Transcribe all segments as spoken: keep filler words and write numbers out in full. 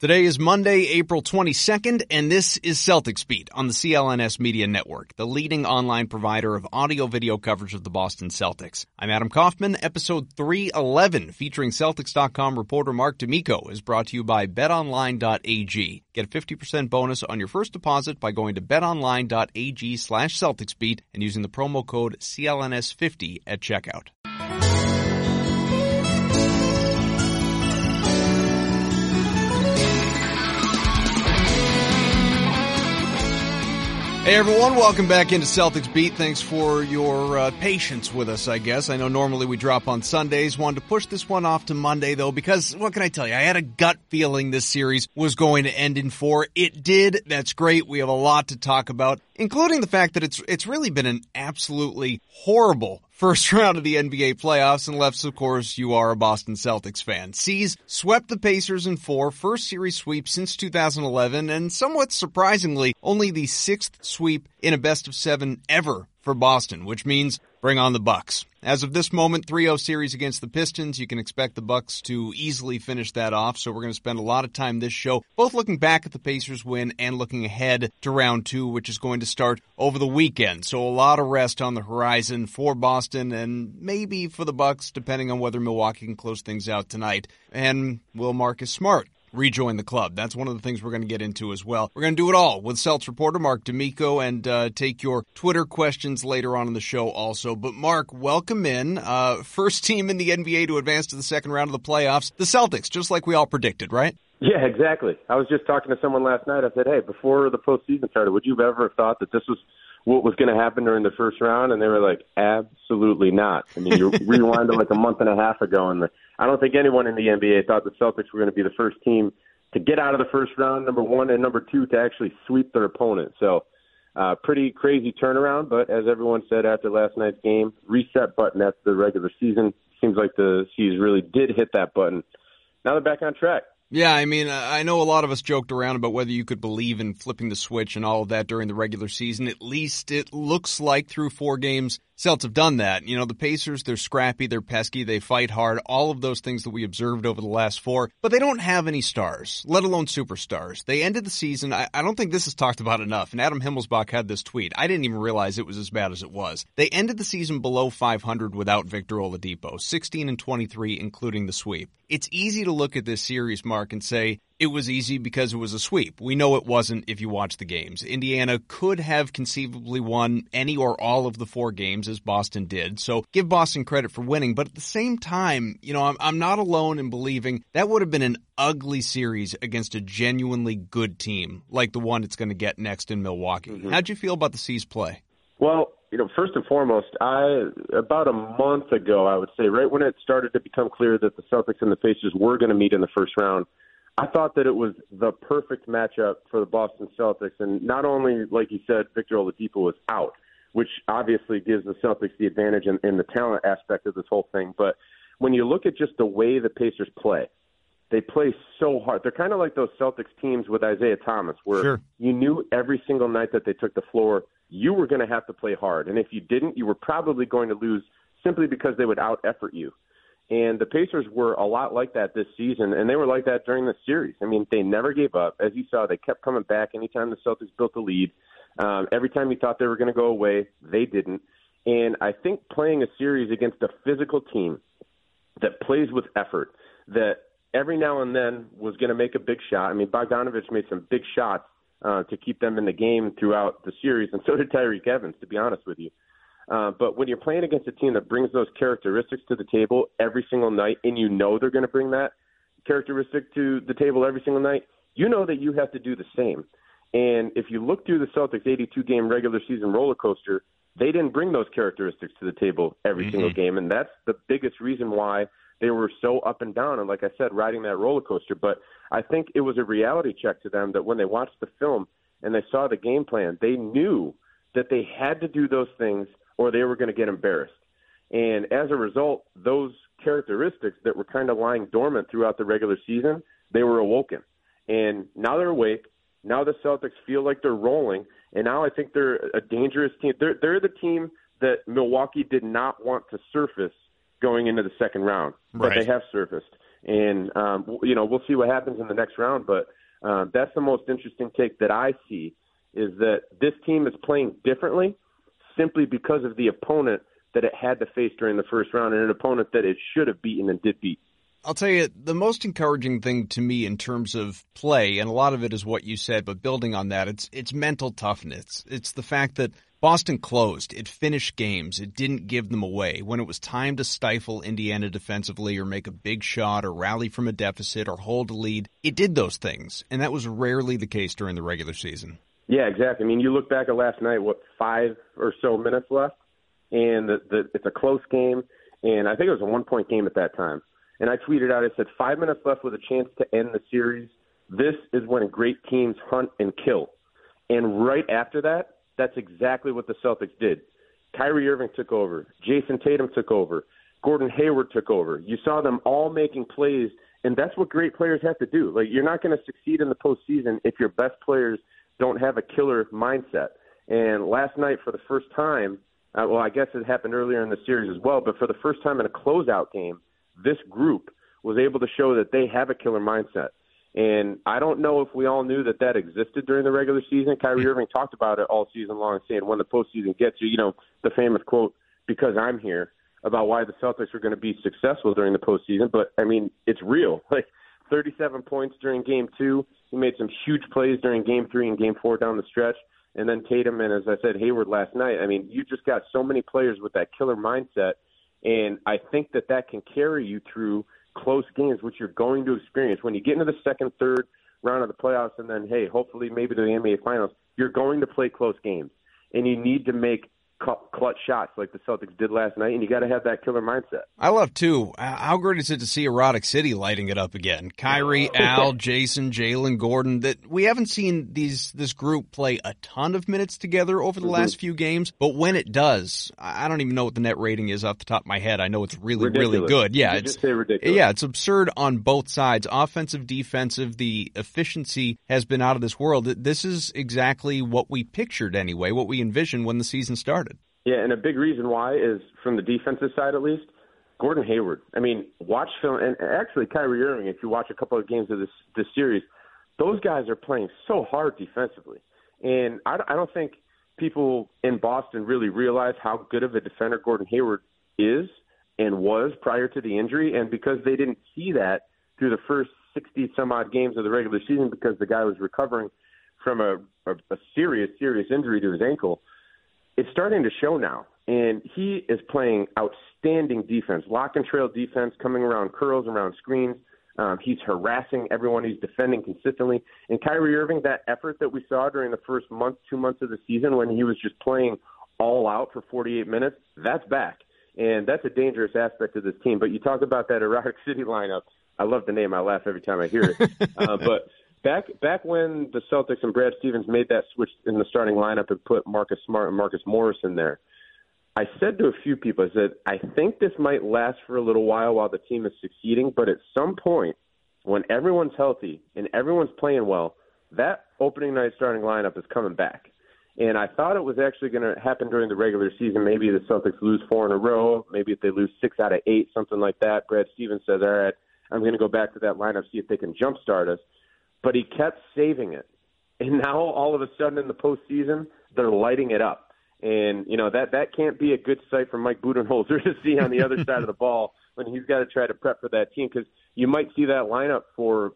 Today is Monday, April twenty-second, and this is Celtics Beat on the C L N S Media Network, the leading online provider of audio-video coverage of the Boston Celtics. I'm Adam Kaufman. Episode three eleven, featuring Celtics dot com reporter Mark D'Amico, is brought to you by bet online dot a g. Get a fifty percent bonus on your first deposit by going to betonline.ag slash CelticsBeat and using the promo code C L N S fifty at checkout. Hey everyone, welcome back into Celtics Beat. Thanks for your uh, patience with us, I guess. I know normally we drop on Sundays. Wanted to push this one off to Monday, though, because, what can I tell you, I had a gut feeling this series was going to end in four. It did. That's great. We have a lot to talk about, including the fact that it's it's really been an absolutely horrible first round of the N B A playoffs, unless, of course, you are a Boston Celtics fan. C's swept the Pacers in four, first series sweep since two thousand eleven, and somewhat surprisingly, only the sixth sweep in a best of seven ever for Boston, which means bring on the Bucks. As of this moment, three oh series against the Pistons. You can expect the Bucks to easily finish that off, so we're going to spend a lot of time this show both looking back at the Pacers win and looking ahead to round two, which is going to start over the weekend. So a lot of rest on the horizon for Boston and maybe for the Bucks, depending on whether Milwaukee can close things out tonight. And will Marcus Smart rejoin the club? That's one of the things we're going to get into as well. We're going to do it all with Celtics reporter Mark D'Amico and uh, take your Twitter questions later on in the show also. But Mark, welcome in. Uh, first team in the N B A to advance to the second round of the playoffs, the Celtics, just like we all predicted, right? Yeah, exactly. I was just talking to someone last night. I said, hey, before the postseason started, would you have ever thought that this was what was going to happen during the first round? And they were like, absolutely not. I mean, you rewind to like a month and a half ago, and the, I don't think anyone in the N B A thought the Celtics were going to be the first team to get out of the first round, number one, and number two, to actually sweep their opponent. So uh, pretty crazy turnaround, but as everyone said after last night's game, reset button after the regular season. Seems like the C's really did hit that button. Now they're back on track. Yeah, I mean, I know a lot of us joked around about whether you could believe in flipping the switch and all of that during the regular season. At least it looks like through four games, Celts have done that. You know, the Pacers, they're scrappy, they're pesky, they fight hard, all of those things that we observed over the last four. But they don't have any stars, let alone superstars. They ended the season, I, I don't think this is talked about enough, and Adam Himmelsbach had this tweet. I didn't even realize it was as bad as it was. They ended the season below five hundred without Victor Oladipo, sixteen and twenty-three, including the sweep. It's easy to look at this series, Mark, and say it was easy because it was a sweep. We know it wasn't if you watch the games. Indiana could have conceivably won any or all of the four games as Boston did, so give Boston credit for winning. But at the same time, you know, I'm, I'm not alone in believing that would have been an ugly series against a genuinely good team like the one it's going to get next in Milwaukee. Mm-hmm. How'd you feel about the C's play? Well, you know, first and foremost, I about a month ago, I would say, right when it started to become clear that the Celtics and the Pacers were going to meet in the first round, I thought that it was the perfect matchup for the Boston Celtics. And not only, like you said, Victor Oladipo was out, which obviously gives the Celtics the advantage in, in the talent aspect of this whole thing. But when you look at just the way the Pacers play, they play so hard. They're kind of like those Celtics teams with Isaiah Thomas, where sure, you knew every single night that they took the floor, you were going to have to play hard. And if you didn't, you were probably going to lose simply because they would out-effort you. And the Pacers were a lot like that this season, and they were like that during the series. I mean, they never gave up. As you saw, they kept coming back anytime the Celtics built a lead. Um, every time you thought they were going to go away, they didn't. And I think playing a series against a physical team that plays with effort, that every now and then was going to make a big shot. I mean, Bogdanovich made some big shots uh, to keep them in the game throughout the series, and so did Tyreke Evans, to be honest with you. Uh, but when you're playing against a team that brings those characteristics to the table every single night, and you know they're going to bring that characteristic to the table every single night, you know that you have to do the same. And if you look through the Celtics' eighty-two game regular season roller coaster, they didn't bring those characteristics to the table every mm-hmm. single game. And that's the biggest reason why they were so up and down, and like I said, riding that roller coaster. But I think it was a reality check to them that when they watched the film and they saw the game plan, they knew that they had to do those things or they were going to get embarrassed. And as a result, those characteristics that were kind of lying dormant throughout the regular season, they were awoken. And now they're awake. Now the Celtics feel like they're rolling, and now I think they're a dangerous team. They're, they're the team that Milwaukee did not want to surface going into the second round, but right. they have surfaced. And, um, you know, we'll see what happens in the next round, but uh, that's the most interesting take that I see, is that this team is playing differently simply because of the opponent that it had to face during the first round, and an opponent that it should have beaten and did beat. I'll tell you, the most encouraging thing to me in terms of play, and a lot of it is what you said, but building on that, it's it's mental toughness. It's the fact that Boston closed. It finished games. It didn't give them away. When it was time to stifle Indiana defensively or make a big shot or rally from a deficit or hold a lead, it did those things, and that was rarely the case during the regular season. Yeah, exactly. I mean, you look back at last night, what, five or so minutes left, and the, the, it's a close game, and I think it was a one-point game at that time. And I tweeted out, I said, five minutes left with a chance to end the series. This is when great teams hunt and kill. And right after that, that's exactly what the Celtics did. Kyrie Irving took over. Jason Tatum took over. Gordon Hayward took over. You saw them all making plays, and that's what great players have to do. Like, you're not going to succeed in the postseason if your best players don't have a killer mindset. And last night, for the first time, uh, well, I guess it happened earlier in the series as well, but for the first time in a closeout game, this group was able to show that they have a killer mindset. And I don't know if we all knew that that existed during the regular season. Kyrie Irving talked about it all season long, saying when the postseason gets you, you know, the famous quote, because I'm here, about why the Celtics were going to be successful during the postseason. But, I mean, it's real. Like, thirty-seven points during game two. He made some huge plays during game three and game four down the stretch. And then Tatum and, as I said, Hayward last night. I mean, you just got so many players with that killer mindset. And I think that that can carry you through close games, which you're going to experience. When you get into the second, third round of the playoffs, and then, hey, hopefully maybe to the N B A Finals, you're going to play close games. And you need to make clutch shots like the Celtics did last night, and you got to have that killer mindset. I love, too, how great is it to see Erotic City lighting it up again? Kyrie, Al, Jason, Jaylen, Gordon. That we haven't seen these this group play a ton of minutes together over the mm-hmm. last few games, but when it does, I don't even know what the net rating is off the top of my head. I know it's really, ridiculous. really good. Yeah, you it's, just say ridiculous. Yeah, it's absurd on both sides. Offensive, defensive, the efficiency has been out of this world. This is exactly what we pictured anyway, what we envisioned when the season started. Yeah, and a big reason why is, from the defensive side at least, Gordon Hayward. I mean, watch film, and actually Kyrie Irving, if you watch a couple of games of this this series, those guys are playing so hard defensively. And I, I don't think people in Boston really realize how good of a defender Gordon Hayward is and was prior to the injury, and because they didn't see that through the first sixty-some-odd games of the regular season because the guy was recovering from a, a, a serious, serious injury to his ankle, it's starting to show now, and he is playing outstanding defense, lock and trail defense, coming around curls, around screens. Um, he's harassing everyone. He's defending consistently. And Kyrie Irving, that effort that we saw during the first month, two months of the season when he was just playing all out for forty-eight minutes, that's back. And that's a dangerous aspect of this team. But you talk about that Erotic City lineup. I love the name. I laugh every time I hear it. uh, but Back back when the Celtics and Brad Stevens made that switch in the starting lineup and put Marcus Smart and Marcus Morris in there, I said to a few people, I said, I think this might last for a little while while the team is succeeding, but at some point, when everyone's healthy and everyone's playing well, that opening night starting lineup is coming back. And I thought it was actually going to happen during the regular season. Maybe the Celtics lose four in a row. Maybe if they lose six out of eight, something like that. Brad Stevens says, all right, I'm going to go back to that lineup, see if they can jumpstart us. But he kept saving it. And now all of a sudden in the postseason, they're lighting it up. And, you know, that, that can't be a good sight for Mike Budenholzer to see on the other side of the ball when he's got to try to prep for that team, because you might see that lineup for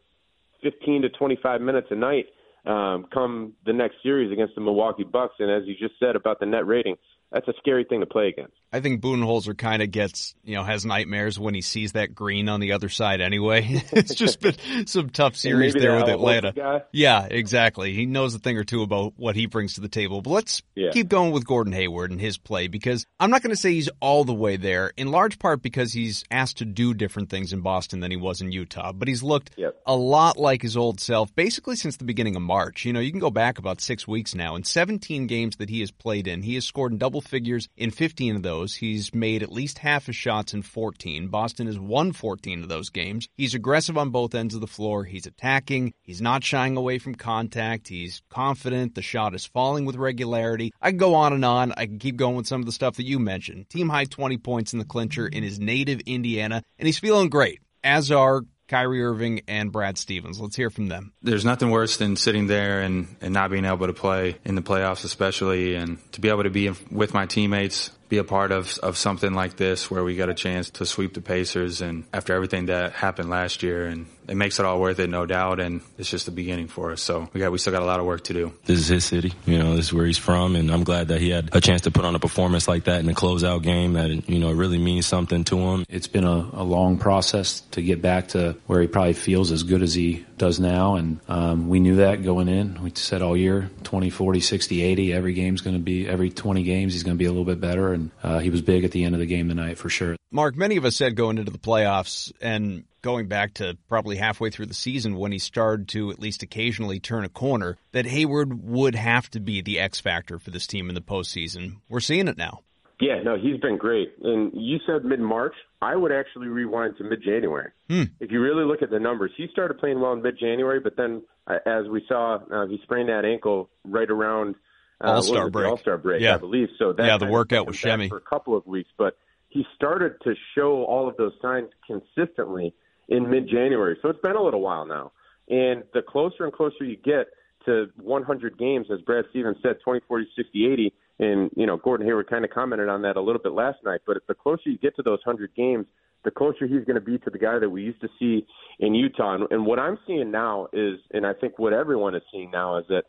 fifteen to twenty-five minutes a night um, come the next series against the Milwaukee Bucks. And as you just said about the net rating, that's a scary thing to play against. I think Budenholzer kind of gets, you know, has nightmares when he sees that green on the other side anyway. It's just been some tough series there with Atlanta. Yeah, exactly. He knows a thing or two about what he brings to the table. But let's yeah. keep going with Gordon Hayward and his play, because I'm not going to say he's all the way there, in large part because he's asked to do different things in Boston than he was in Utah. But he's looked yep. a lot like his old self basically since the beginning of March. You know, you can go back about six weeks now. In seventeen games that he has played in, he has scored in double figures in fifteen of those. He's made at least half his shots in fourteen. Boston has won fourteen of those games. He's aggressive on both ends of the floor. He's attacking. He's not shying away from contact. He's confident. The shot is falling with regularity. I can go on and on. I can keep going with some of the stuff that you mentioned. Team-high twenty points in the clincher in his native Indiana, and he's feeling great, as are Kyrie Irving and Brad Stevens. Let's hear from them. There's nothing worse than sitting there and, and not being able to play in the playoffs especially, and to be able to be with my teammates, be a part of of something like this where we got a chance to sweep the Pacers, and after everything that happened last year, and it makes it all worth it, no doubt, and it's just the beginning for us. So we got we still got a lot of work to do. This is his city. You know, this is where he's from, and I'm glad that he had a chance to put on a performance like that in a closeout game that, you know, really means something to him. It's been a, a long process to get back to where he probably feels as good as he does now, and um, we knew that going in. We said all year, twenty, forty, sixty, eighty, every game's going to be, every twenty games he's going to be a little bit better. And uh, he was big at the end of the game tonight for sure. Mark, many of us said going into the playoffs and going back to probably halfway through the season when he started to at least occasionally turn a corner, that Hayward would have to be the X factor for this team in the postseason. We're seeing it now. Yeah, no, he's been great. And you said mid-March. I would actually rewind to mid-January. Hmm. If you really look at the numbers, he started playing well in mid-January, but then uh, as we saw, uh, he sprained that ankle right around – Uh, All-Star break. All-Star break, yeah. I believe. So that yeah, the workout was Shemmy. For a couple of weeks, but he started to show all of those signs consistently in mid-January. So it's been a little while now. And the closer and closer you get to one hundred games, as Brad Stevens said, twenty, forty, sixty, eighty, and, you know, Gordon Hayward kind of commented on that a little bit last night, but the closer you get to those one hundred games, the closer he's going to be to the guy that we used to see in Utah. And, and what I'm seeing now is, and I think what everyone is seeing now is that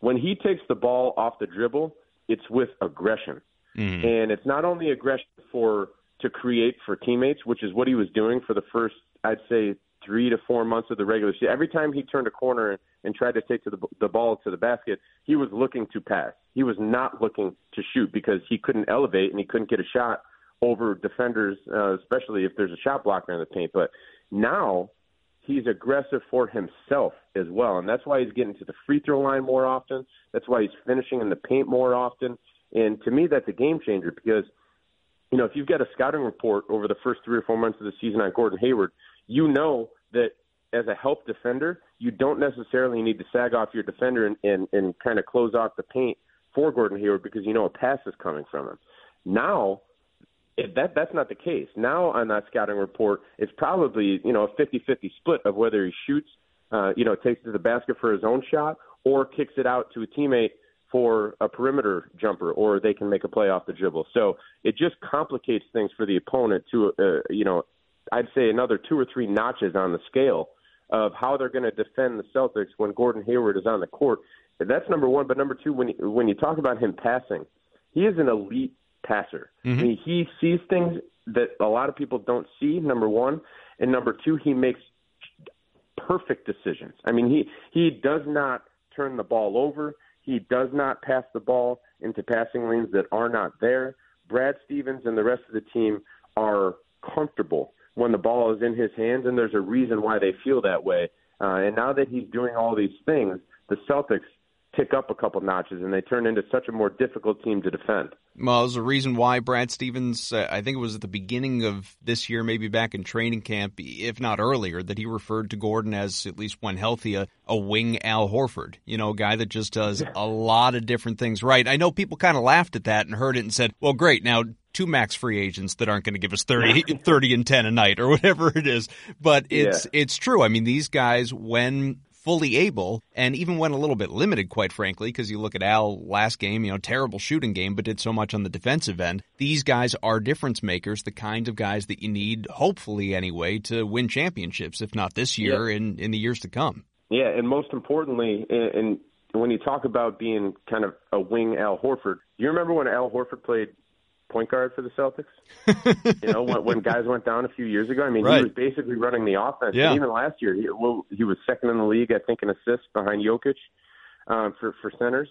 when he takes the ball off the dribble, it's with aggression. Mm. And it's not only aggression for to create for teammates, which is what he was doing for the first, I'd say, three to four months of the regular season. Every time he turned a corner and tried to take to the, the ball to the basket, he was looking to pass. He was not looking to shoot because he couldn't elevate and he couldn't get a shot over defenders, uh, especially if there's a shot blocker in the paint. But now he's aggressive for himself as well, and that's why he's getting to the free throw line more often. That's why he's finishing in the paint more often. And to me, that's a game changer because, you know, if you've got a scouting report over the first three or four months of the season on Gordon Hayward, you know that as a help defender, you don't necessarily need to sag off your defender and, and, and kind of close off the paint for Gordon Hayward because you know a pass is coming from him. Now, That that's not the case. Now on that scouting report, it's probably, you know, a fifty-fifty split of whether he shoots, uh, you know, takes it to the basket for his own shot or kicks it out to a teammate for a perimeter jumper, or they can make a play off the dribble. So it just complicates things for the opponent to, uh, you know, I'd say another two or three notches on the scale of how they're going to defend the Celtics when Gordon Hayward is on the court. That's number one. But number two, when you, when you talk about him passing, he is an elite passer. Mm-hmm. I mean, he sees things that a lot of people don't see, number one. And number two, he makes perfect decisions. I mean, he, he does not turn the ball over. He does not pass the ball into passing lanes that are not there. Brad Stevens and the rest of the team are comfortable when the ball is in his hands, and there's a reason why they feel that way. Uh, and now that he's doing all these things, the Celtics tick up a couple notches, and they turn into such a more difficult team to defend. Well, there's a reason why Brad Stevens, uh, I think it was at the beginning of this year, maybe back in training camp, if not earlier, that he referred to Gordon as, at least when healthy, a, a wing Al Horford, you know, a guy that just does a lot of different things right. I know people kind of laughed at that and heard it and said, well, great, now two max free agents that aren't going to give us thirty, thirty and ten a night or whatever it is. But it's yeah. it's true. I mean, these guys, when fully able, and even when a little bit limited, quite frankly, because you look at Al last game, you know, terrible shooting game, but did so much on the defensive end. These guys are difference makers, the kinds of guys that you need, hopefully anyway, to win championships, if not this year, yeah. in, in the years to come. Yeah, and most importantly, and when you talk about being kind of a wing Al Horford, do you remember when Al Horford played point guard for the Celtics. You know, when, when guys went down a few years ago, I mean, right. He was basically running the offense. Yeah. Even last year, he, well, he was second in the league, I think, in assists behind Jokic um, for, for centers.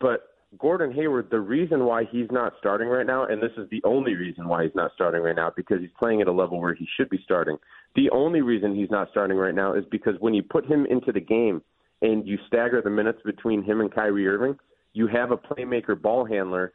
But Gordon Hayward, the reason why he's not starting right now, and this is the only reason why he's not starting right now, because he's playing at a level where he should be starting. The only reason he's not starting right now is because when you put him into the game and you stagger the minutes between him and Kyrie Irving, you have a playmaker ball handler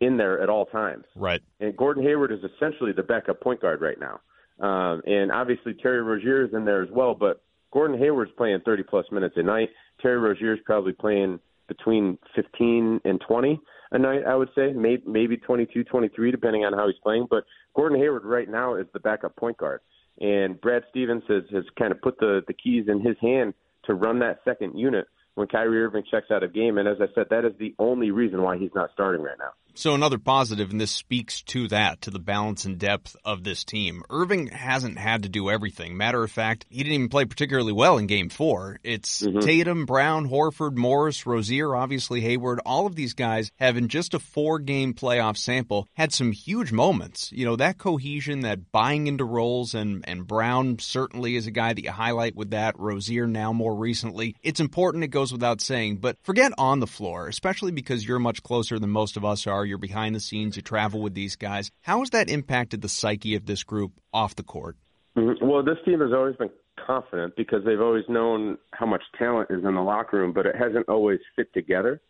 in there at all times. Right. And Gordon Hayward is essentially the backup point guard right now. Um, and obviously Terry Rozier is in there as well, but Gordon Hayward's playing thirty-plus minutes a night. Terry Rozier's probably playing between fifteen and twenty a night, I would say, maybe, maybe twenty-two, twenty-three, depending on how he's playing. But Gordon Hayward right now is the backup point guard. And Brad Stevens has, has kind of put the, the keys in his hand to run that second unit when Kyrie Irving checks out of game. And as I said, that is the only reason why he's not starting right now. So another positive, and this speaks to that, to the balance and depth of this team. Irving hasn't had to do everything. Matter of fact, he didn't even play particularly well in Game four. It's mm-hmm. Tatum, Brown, Horford, Morris, Rozier, obviously Hayward. All of these guys have, in just a four-game playoff sample, had some huge moments. You know, that cohesion, that buying into roles, and, and Brown certainly is a guy that you highlight with that. Rozier now more recently. It's important, it goes without saying, but forget on the floor, especially because you're much closer than most of us are. You're behind the scenes, you travel with these guys. How has that impacted the psyche of this group off the court? Well, this team has always been confident because they've always known how much talent is in the locker room, but it hasn't always fit together.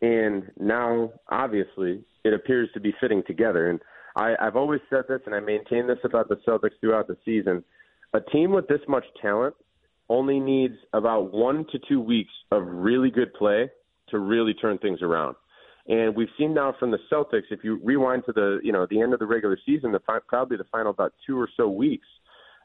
And now, obviously, it appears to be fitting together. And I, I've always said this, and I maintain this about the Celtics throughout the season. A team with this much talent only needs about one to two weeks of really good play to really turn things around. And we've seen now from the Celtics, if you rewind to the, you know, the end of the regular season, the fi- probably the final about two or so weeks,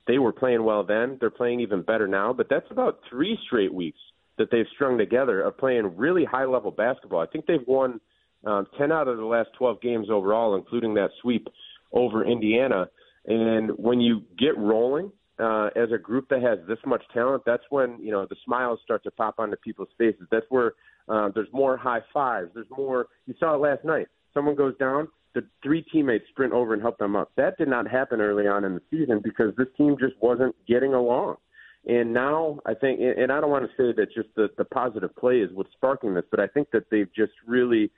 they were playing well then. They're playing even better now. But that's about three straight weeks that they've strung together of playing really high-level basketball. I think they've won um, ten out of the last twelve games overall, including that sweep over Indiana. And when you get rolling uh, as a group that has this much talent, that's when, you know, the smiles start to pop onto people's faces. That's where – Uh, there's more high fives. There's more. You saw it last night. Someone goes down, the three teammates sprint over and help them up. That did not happen early on in the season because this team just wasn't getting along. And now I think, and I don't want to say that just the, the positive play is what's sparking this, but I think that they've just really,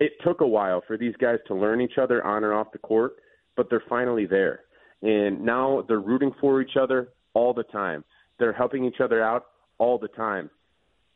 it took a while for these guys to learn each other on and off the court, but they're finally there. And now they're rooting for each other all the time. They're helping each other out all the time.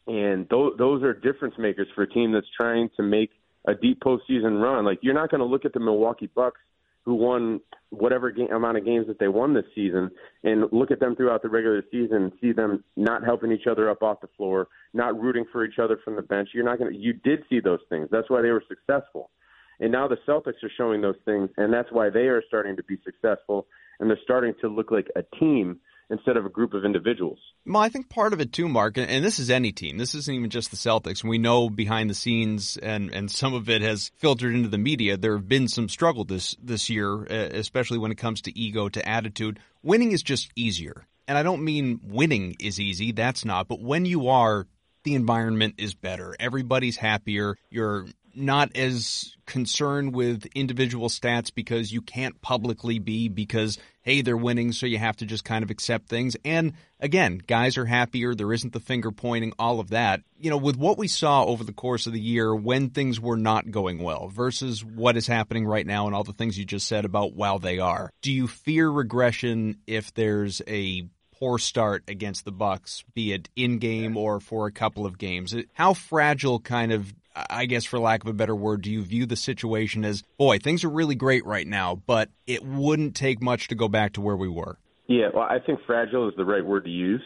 And those, those are difference makers for a team that's trying to make a deep postseason run. Like, you're not going to look at the Milwaukee Bucks, who won whatever game, amount of games that they won this season, and look at them throughout the regular season and see them not helping each other up off the floor, not rooting for each other from the bench. You're not going to, you did see those things. That's why they were successful. And now the Celtics are showing those things, and that's why they are starting to be successful, and they're starting to look like a team instead of a group of individuals. Well, I think part of it too, Mark, and this is any team. This isn't even just the Celtics. We know behind the scenes, and, and some of it has filtered into the media, there have been some struggle this, this year, especially when it comes to ego, to attitude. Winning is just easier. And I don't mean winning is easy. That's not. But when you are, the environment is better. Everybody's happier. You're not as concerned with individual stats because you can't publicly be because, hey, they're winning, so you have to just kind of accept things. And, again, guys are happier. There isn't the finger-pointing, all of that. You know, with what we saw over the course of the year when things were not going well versus what is happening right now and all the things you just said about while they are, do you fear regression if there's a poor start against the Bucks, be it in-game or for a couple of games? How fragile kind of, I guess for lack of a better word, do you view the situation as, boy, things are really great right now, but it wouldn't take much to go back to where we were? Yeah, well, I think fragile is the right word to use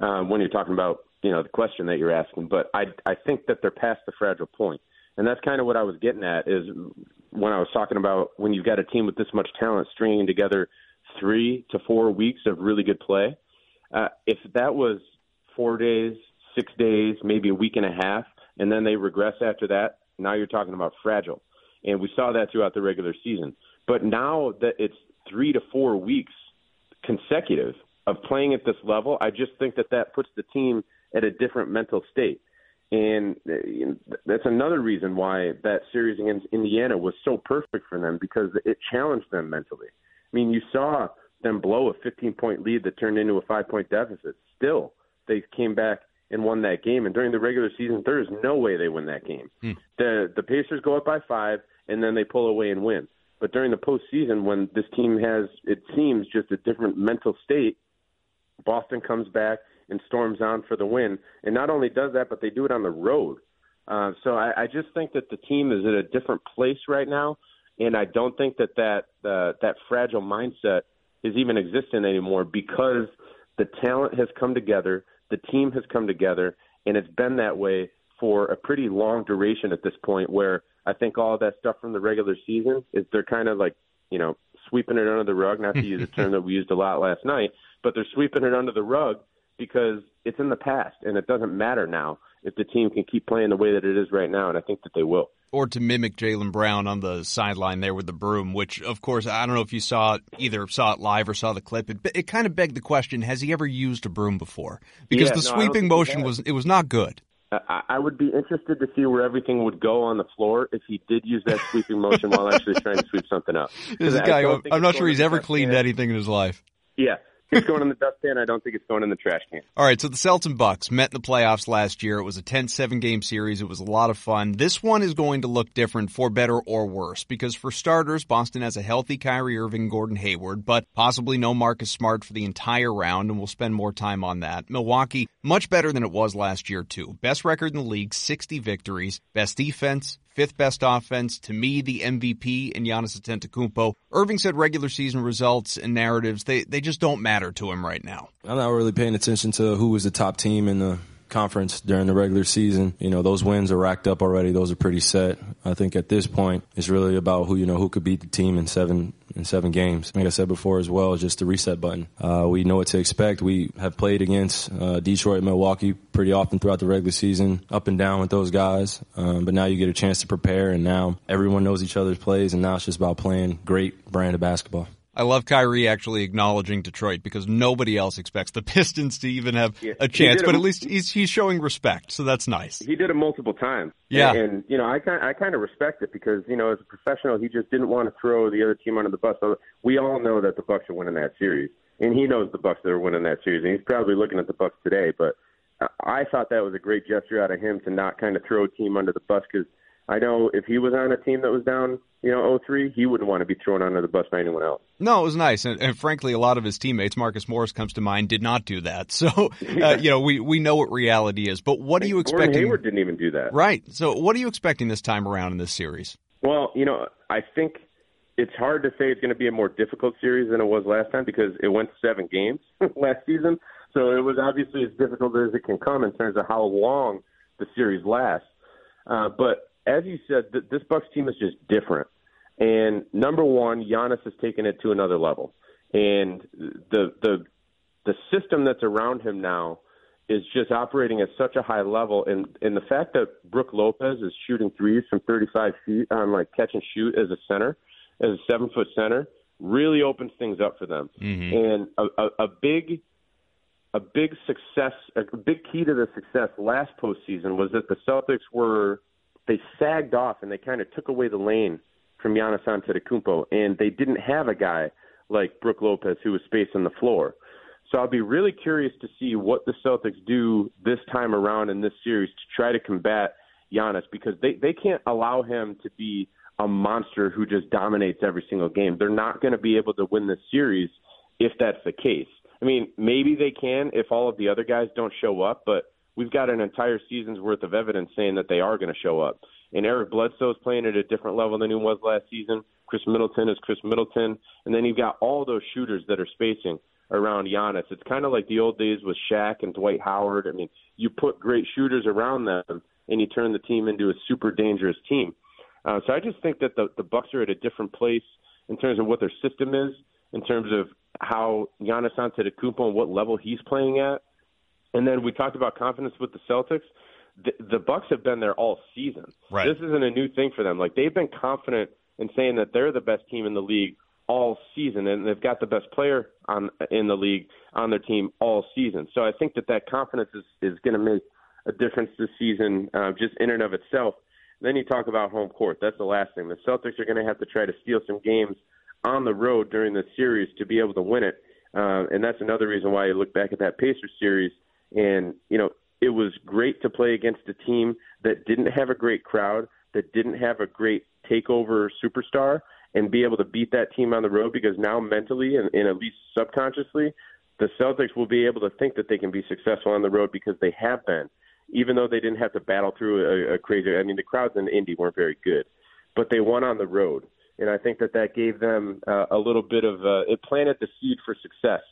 um, when you're talking about, you know, the question that you're asking. But I, I think that they're past the fragile point. And that's kind of what I was getting at is when I was talking about when you've got a team with this much talent stringing together three to four weeks of really good play. Uh, if that was four days, six days, maybe a week and a half, and then they regress after that, now you're talking about fragile. And we saw that throughout the regular season. But now that it's three to four weeks consecutive of playing at this level, I just think that that puts the team at a different mental state. And that's another reason why that series against Indiana was so perfect for them, because it challenged them mentally. I mean, you saw them blow a fifteen-point lead that turned into a five-point deficit. Still, they came back and won that game. And during the regular season, there is no way they win that game. Hmm. The the Pacers go up by five, and then they pull away and win. But during the postseason, when this team has, it seems, just a different mental state, Boston comes back and storms on for the win. And not only does that, but they do it on the road. Uh, so I, I just think that the team is in a different place right now, and I don't think that that, uh, that fragile mindset is even existent anymore, because the talent has come together, the team has come together, and it's been that way for a pretty long duration at this point, where I think all of that stuff from the regular season is they're kind of like, you know, sweeping it under the rug, not to use a term that we used a lot last night, but they're sweeping it under the rug because it's in the past, and it doesn't matter now if the team can keep playing the way that it is right now, and I think that they will. Or to mimic Jaylen Brown on the sideline there with the broom, which, of course, I don't know if you saw it, either saw it live or saw the clip. It, it kind of begged the question, has he ever used a broom before? Because yeah, the no, sweeping motion, was it was not good. I, I would be interested to see where everything would go on the floor if he did use that sweeping motion while actually trying to sweep something up. This guy, I'm not sure he's ever cleaned hand. anything in his life. Yeah. It's going in the dustpan. I don't think it's going in the trash can. All right, so the Celtics and Bucks met in the playoffs last year. It was a ten seven game series. It was a lot of fun. This one is going to look different, for better or worse, because for starters, Boston has a healthy Kyrie Irving, Gordon Hayward, but possibly no Marcus Smart for the entire round, and we'll spend more time on that. Milwaukee, much better than it was last year, too. Best record in the league, sixty victories, best defense, fifth best offense, to me, the M V P in Giannis Antetokounmpo. Irving said regular season results and narratives, they, they just don't matter to him right now. I'm not really paying attention to who was the top team in the conference during the regular season. You know, those wins are racked up already. Those are pretty set. I think at this point, it's really about who, you know, who could beat the team in seven in seven games. Like I said before as well, just the reset button. Uh, we know what to expect. We have played against uh, Detroit and Milwaukee pretty often throughout the regular season, up and down with those guys. Um, but now you get a chance to prepare, and now everyone knows each other's plays, and now it's just about playing great brand of basketball. I love Kyrie actually acknowledging Detroit, because nobody else expects the Pistons to even have yeah, a chance, but a, at least he's, he's showing respect, so that's nice. He did it multiple times. Yeah. And, and you know, I, I kind of respect it because, you know, as a professional, he just didn't want to throw the other team under the bus. We all know that the Bucks are winning that series, and he knows the Bucks that are winning that series, and he's probably looking at the Bucks today, but I thought that was a great gesture out of him to not kind of throw a team under the bus, because I know if he was on a team that was down, you know, oh three, he wouldn't want to be thrown under the bus by anyone else. No, it was nice. And, and frankly, a lot of his teammates, Marcus Morris comes to mind, did not do that. So, uh, you know, we, we know what reality is. But what are you expecting? Gordon Hayward didn't even do that. Right. So what are you expecting this time around in this series? Well, you know, I think it's hard to say it's going to be a more difficult series than it was last time, because it went seven games last season. So it was obviously as difficult as it can come in terms of how long the series lasts. Uh, but as you said, th- this Bucks team is just different. And number one, Giannis has taken it to another level. And the the the system that's around him now is just operating at such a high level. And, and the fact that Brook Lopez is shooting threes from thirty-five feet on like catch and shoot as a center, as a seven-foot center, really opens things up for them. Mm-hmm. And a, a, a big a big success, a big key to the success last postseason was that the Celtics were – they sagged off and they kind of took away the lane from Giannis Antetokounmpo, and they didn't have a guy like Brook Lopez who was spacing the floor. So I'll be really curious to see what the Celtics do this time around in this series to try to combat Giannis, because they, they can't allow him to be a monster who just dominates every single game. They're not going to be able to win this series if that's the case. I mean, maybe they can if all of the other guys don't show up, but we've got an entire season's worth of evidence saying that they are going to show up. And Eric Bledsoe is playing at a different level than he was last season. Khris Middleton is Khris Middleton. And then you've got all those shooters that are spacing around Giannis. It's kind of like the old days with Shaq and Dwight Howard. I mean, you put great shooters around them, and you turn the team into a super dangerous team. Uh, so I just think that the, the Bucks are at a different place in terms of what their system is, in terms of how Giannis Antetokounmpo and what level he's playing at. And then we talked about confidence with the Celtics. The, the Bucks have been there all season. Right. This isn't a new thing for them. Like, they've been confident in saying that they're the best team in the league all season, and they've got the best player on in the league on their team all season. So I think that that confidence is, is going to make a difference this season uh, just in and of itself. Then you talk about home court. That's the last thing. The Celtics are going to have to try to steal some games on the road during the series to be able to win it. Uh, and that's another reason why you look back at that Pacers series. And, you know, it was great to play against a team that didn't have a great crowd, that didn't have a great takeover superstar, and be able to beat that team on the road, because now mentally and, and at least subconsciously, the Celtics will be able to think that they can be successful on the road because they have been, even though they didn't have to battle through a, a crazy – I mean, the crowds in Indy weren't very good, but they won on the road. And I think that that gave them uh, a little bit of uh, – it planted the seed for success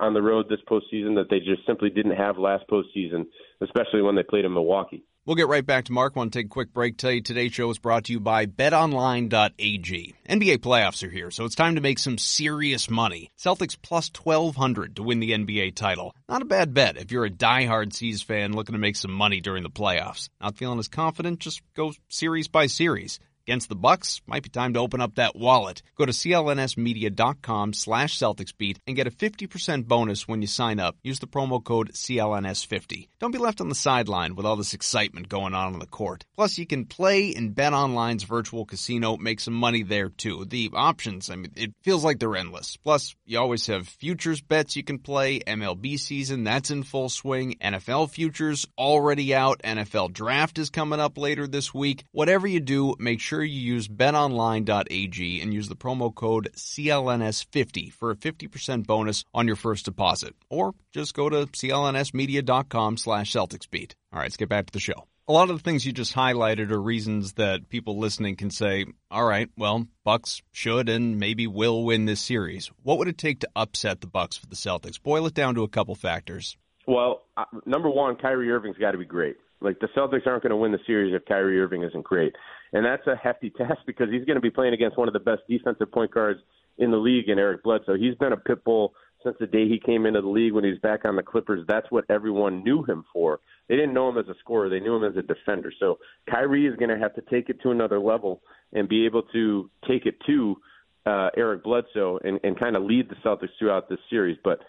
on the road this postseason that they just simply didn't have last postseason, especially when they played in Milwaukee. We'll get right back to Mark. I want to take a quick break. Today's show is brought to you by bet online dot a g. N B A playoffs are here, so it's time to make some serious money. Celtics plus twelve hundred to win the N B A title. Not a bad bet if you're a diehard C's fan looking to make some money during the playoffs. Not feeling as confident? Just go series by series. Against the Bucks, might be time to open up that wallet. Go to C L N S media dot com slash Celtics Beat and get a fifty percent bonus when you sign up. Use the promo code C L N S fifty. Don't be left on the sideline with all this excitement going on on the court. Plus, you can play in BetOnline's virtual casino, make some money there, too. The options, I mean, it feels like they're endless. Plus, you always have futures bets you can play. M L B season, that's in full swing. N F L futures already out. N F L draft is coming up later this week. Whatever you do, make sure you use bet online dot a g and use the promo code C L N S fifty for a fifty percent bonus on your first deposit. Or just go to C L N S media dot com slash Celtics Beat. All right, let's get back to the show. A lot of the things you just highlighted are reasons that people listening can say, all right, well, Bucks should and maybe will win this series. What would it take to upset the Bucks for the Celtics? Boil it down to a couple factors. Well, number one, Kyrie Irving's got to be great. Like, the Celtics aren't going to win the series if Kyrie Irving isn't great. And that's a hefty task because he's going to be playing against one of the best defensive point guards in the league in Eric Bledsoe. He's been a pit bull since the day he came into the league when he was back on the Clippers. That's what everyone knew him for. They didn't know him as a scorer. They knew him as a defender. So Kyrie is going to have to take it to another level and be able to take it to uh, Eric Bledsoe and, and kind of lead the Celtics throughout this series. But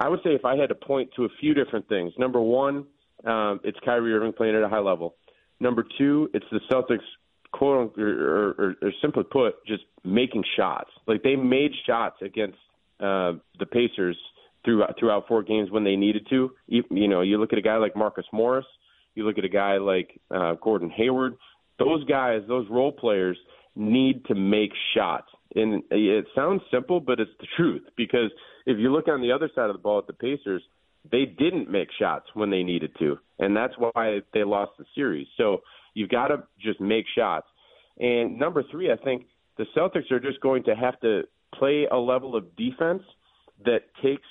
I would say if I had to point to a few different things, number one, Um, it's Kyrie Irving playing at a high level. Number two, it's the Celtics, quote or, or, or simply put, just making shots. Like, they made shots against uh, the Pacers throughout, throughout four games when they needed to. You, you know, you look at a guy like Marcus Morris, you look at a guy like uh, Gordon Hayward. Those guys, those role players, need to make shots. And it sounds simple, but it's the truth, because if you look on the other side of the ball at the Pacers, they didn't make shots when they needed to, and that's why they lost the series. So you've got to just make shots. And number three, I think the Celtics are just going to have to play a level of defense that takes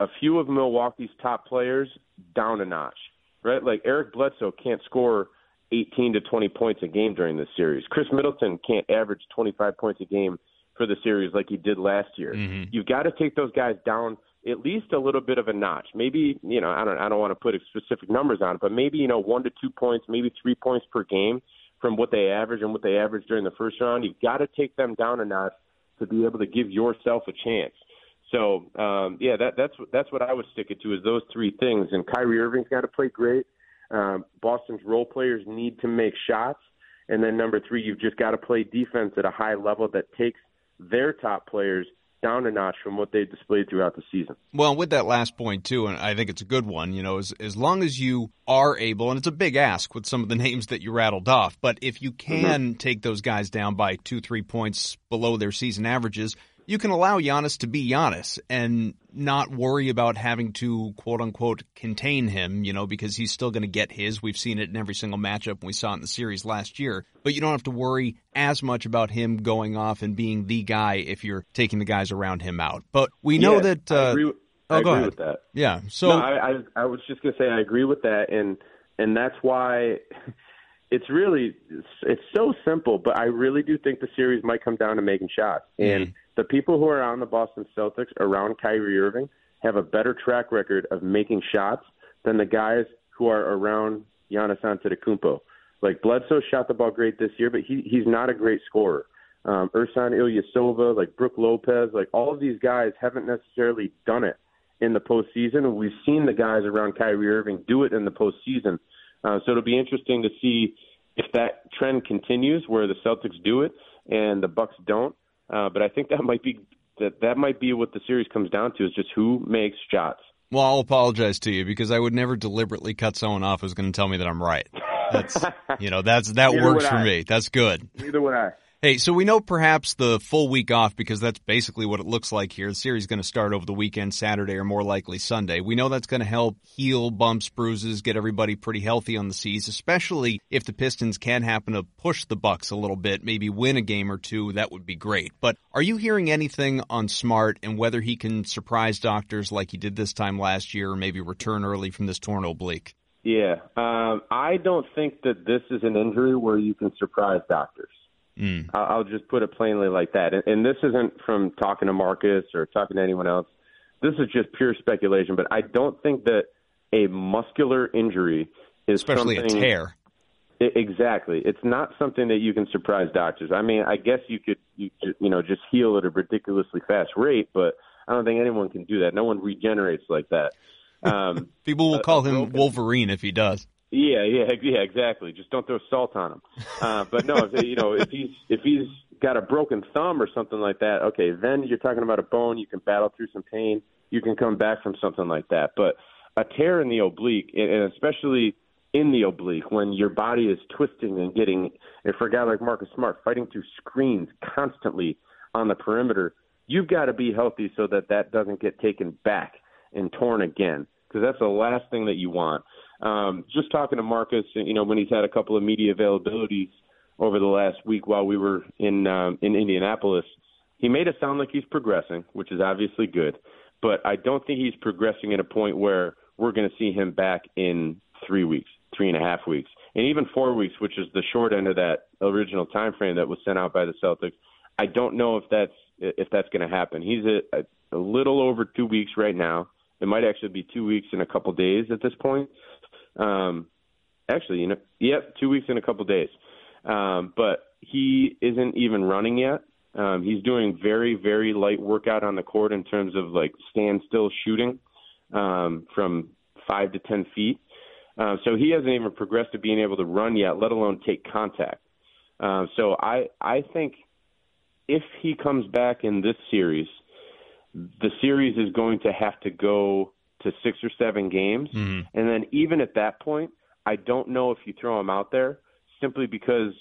a few of Milwaukee's top players down a notch, right? Like, Eric Bledsoe can't score eighteen to twenty points a game during this series. Khris Middleton can't average twenty-five points a game for the series like he did last year. Mm-hmm. You've got to take those guys down at least a little bit of a notch. Maybe, you know, I don't I don't want to put specific numbers on it, but maybe, you know, one to two points, maybe three points per game from what they average and what they averaged during the first round. You've got to take them down a notch to be able to give yourself a chance. So, um, yeah, that, that's that's what I would stick it to, is those three things. And Kyrie Irving's got to play great. Um, Boston's role players need to make shots. And then number three, you've just got to play defense at a high level that takes their top players down a notch from what they've displayed throughout the season. Well, with that last point, too, and I think it's a good one, you know, as, as long as you are able, and it's a big ask with some of the names that you rattled off, but if you can mm-hmm. take those guys down by two, three points below their season averages, you can allow Giannis to be Giannis and not worry about having to, quote-unquote, contain him, you know, because he's still going to get his. We've seen it in every single matchup, and we saw it in the series last year. But you don't have to worry as much about him going off and being the guy if you're taking the guys around him out. But we know yeah, that... Uh, I agree, with, oh, I agree with that. Yeah. So no, I, I, I was just going to say I agree with that, and and that's why... It's really, it's so simple, but I really do think the series might come down to making shots. And mm. the people who are on the Boston Celtics around Kyrie Irving have a better track record of making shots than the guys who are around Giannis Antetokounmpo. Like, Bledsoe shot the ball great this year, but he he's not a great scorer. Um, Ersan Ilyasova, like Brook Lopez, like all of these guys haven't necessarily done it. in the postseason. We've seen the guys around Kyrie Irving do it in the postseason. Uh, so it'll be interesting to see if that trend continues where the Celtics do it and the Bucks don't. Uh, but I think that might be that that might be what the series comes down to, is just who makes shots. Well, I'll apologize to you because I would never deliberately cut someone off who's going to tell me that I'm right. That's you know that's that Neither works for I. me. That's good. Neither would I. Hey, so we know perhaps the full week off, because that's basically what it looks like here. The series is going to start over the weekend, Saturday, or more likely Sunday. We know that's going to help heal bumps, bruises, get everybody pretty healthy on the seas, especially if the Pistons can happen to push the Bucks a little bit, maybe win a game or two. That would be great. But are you hearing anything on Smart and whether he can surprise doctors like he did this time last year, or maybe return early from this torn oblique? Yeah. Um, I don't think that this is an injury where you can surprise doctors. Mm. I'll just put it plainly like that. And this isn't from talking to Marcus or talking to anyone else. This is just pure speculation. But I don't think that a muscular injury is Especially something, a tear. Exactly. It's not something that you can surprise doctors. I mean, I guess you could, you, you know, just heal at a ridiculously fast rate, but I don't think anyone can do that. No one regenerates like that. Um, People will uh, call him Wolverine if he does. Yeah, yeah, yeah, exactly. Just don't throw salt on him. Uh, but no, if, you know, if he's if he's got a broken thumb or something like that, okay, then you're talking about a bone. You can battle through some pain. You can come back from something like that. But a tear in the oblique, and especially in the oblique, when your body is twisting and getting, and for a guy like Marcus Smart, fighting through screens constantly on the perimeter, you've got to be healthy so that that doesn't get taken back and torn again, because that's the last thing that you want. Um, just talking to Marcus, you know, when he's had a couple of media availabilities over the last week while we were in um, in Indianapolis, he made it sound like he's progressing, which is obviously good. But I don't think he's progressing at a point where we're going to see him back in three weeks, three and a half weeks, and even four weeks, which is the short end of that original time frame that was sent out by the Celtics. I don't know if that's if that's going to happen. He's a, a little over two weeks right now. It might actually be two weeks in a couple days at this point. Um, actually, you know, yep, two weeks in a couple days. Um, but he isn't even running yet. Um, he's doing very, very light workout on the court in terms of like standstill shooting, um, from five to ten feet. Um, uh, so he hasn't even progressed to being able to run yet, let alone take contact. Um, uh, so I, I think if he comes back in this series, the series is going to have to go to six or seven games. Mm. And then even at that point, I don't know if you throw him out there, simply because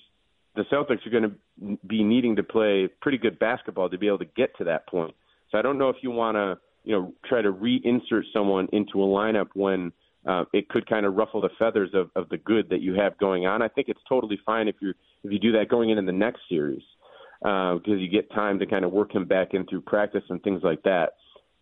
the Celtics are going to be needing to play pretty good basketball to be able to get to that point. So I don't know if you want to, you know, try to reinsert someone into a lineup when uh, it could kind of ruffle the feathers of, of the good that you have going on. I think it's totally fine if you if you do that going into the next series, uh, because you get time to kind of work him back in through practice and things like that.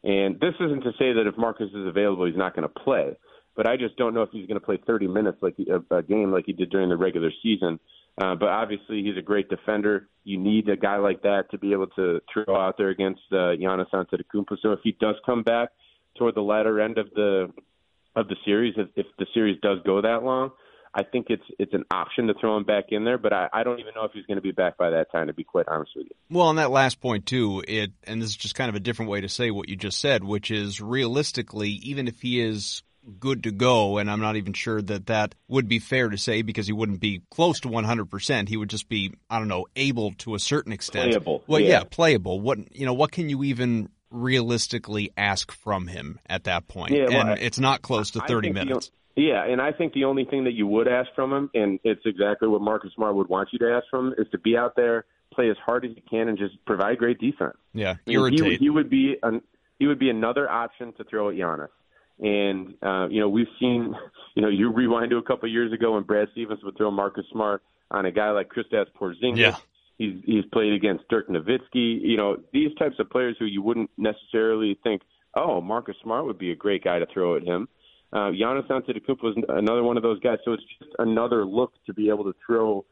And this isn't to say that if Marcus is available, he's not going to play. But I just don't know if he's going to play thirty minutes like he, a, a game like he did during the regular season. Uh, but obviously, he's a great defender. You need a guy like that to be able to throw out there against uh, Giannis Antetokounmpo. So if he does come back toward the latter end of the of the series, if, if the series does go that long, I think it's it's an option to throw him back in there, but I, I don't even know if he's going to be back by that time, to be quite honest with you. Well, on that last point, too, it and this is just kind of a different way to say what you just said, which is realistically, even if he is good to go, and I'm not even sure that that would be fair to say because he wouldn't be close to one hundred percent. He would just be, I don't know, able to a certain extent. Playable. Well, yeah, yeah playable. What, you know, what can you even realistically ask from him at that point? Yeah, well, and I, it's not close to thirty minutes. Yeah, and I think the only thing that you would ask from him, and it's exactly what Marcus Smart would want you to ask from him, is to be out there, play as hard as you can, and just provide great defense. Yeah, irritate. I mean, he, he would be an, he would be another option to throw at Giannis. And, uh, you know, we've seen, you know, you rewind to a couple of years ago when Brad Stevens would throw Marcus Smart on a guy like Kristaps Porzingis. Yeah. He's, he's played against Dirk Nowitzki. You know, these types of players who you wouldn't necessarily think, oh, Marcus Smart would be a great guy to throw at him. Uh, Giannis Antetokounmpo was another one of those guys, so it's just another look to be able to throw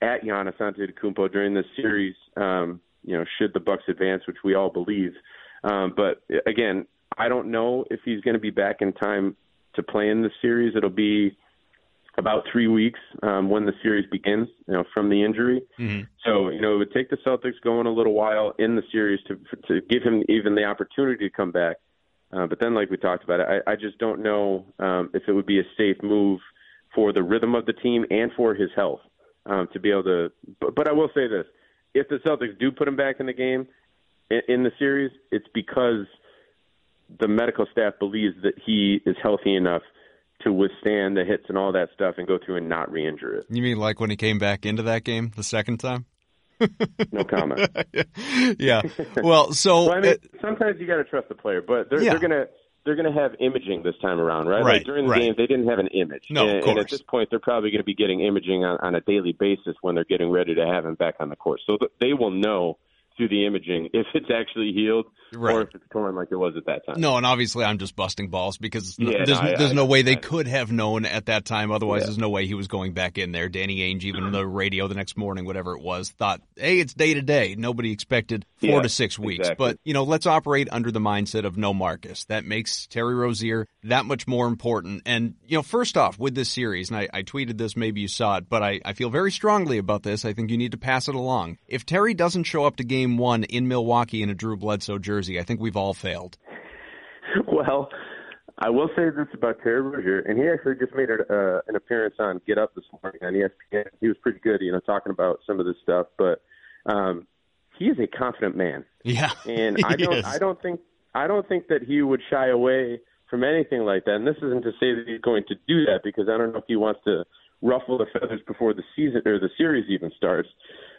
at Giannis Antetokounmpo during this series. Um, you know, should the Bucks advance, which we all believe. Um, but again, I don't know if he's going to be back in time to play in this series. It'll be about three weeks um, when the series begins, you know, from the injury. Mm-hmm. So you know, it would take the Celtics going a little while in the series to to give him even the opportunity to come back. Uh, but then, like we talked about, I, I just don't know um, if it would be a safe move for the rhythm of the team and for his health um, to be able to. But, but I will say this. If the Celtics do put him back in the game, in, in the series, it's because the medical staff believes that he is healthy enough to withstand the hits and all that stuff and go through and not re-injure it. You mean like when he came back into that game the second time? No comment. Yeah. Well, so well, I mean, it, sometimes you got to trust the player, but they're, yeah. they're gonna they're gonna have imaging this time around, right? Right. Like during the right. game, they didn't have an image. No, and, of course. And at this point, they're probably going to be getting imaging on, on a daily basis when they're getting ready to have him back on the court. So th- they will know through the imaging if it's actually healed right. or if it's torn like it was at that time. No, and obviously I'm just busting balls because yeah, there's, no, there's I, no I, way I, they I, could have known at that time. Otherwise, yeah. there's no way he was going back in there. Danny Ainge, even on the radio the next morning, whatever it was, thought, hey, it's day to day. Nobody expected four yeah, to six weeks. Exactly. But, you know, let's operate under the mindset of no Marcus. That makes Terry Rozier that much more important. And, you know, first off, with this series, and I, I tweeted this, maybe you saw it, but I, I feel very strongly about this. I think you need to pass it along. If Terry doesn't show up to game Game one in Milwaukee in a Drew Bledsoe jersey, I think we've all failed. Well, I will say this about Terry Rozier, and he actually just made a, uh, an appearance on Get Up this morning on E S P N. He was pretty good, you know, talking about some of this stuff. But um, he is a confident man. Yeah, and I don't, is. I don't think, I don't think that he would shy away from anything like that. And this isn't to say that he's going to do that because I don't know if he wants to ruffle the feathers before the season or the series even starts.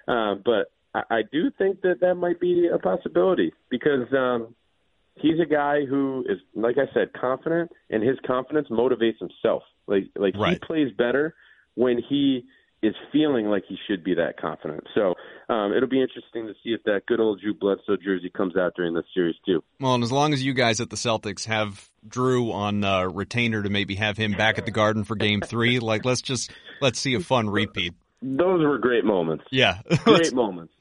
Uh, but I do think that that might be a possibility because um, he's a guy who is, like I said, confident, and his confidence motivates himself. Like, like right. he plays better when he is feeling like he should be that confident. So um, it'll be interesting to see if that good old Drew Bledsoe jersey comes out during this series too. Well, and as long as you guys at the Celtics have Drew on uh, retainer to maybe have him back at the Garden for Game Three, like let's just let's see a fun repeat. Those were great moments. Yeah, great moments.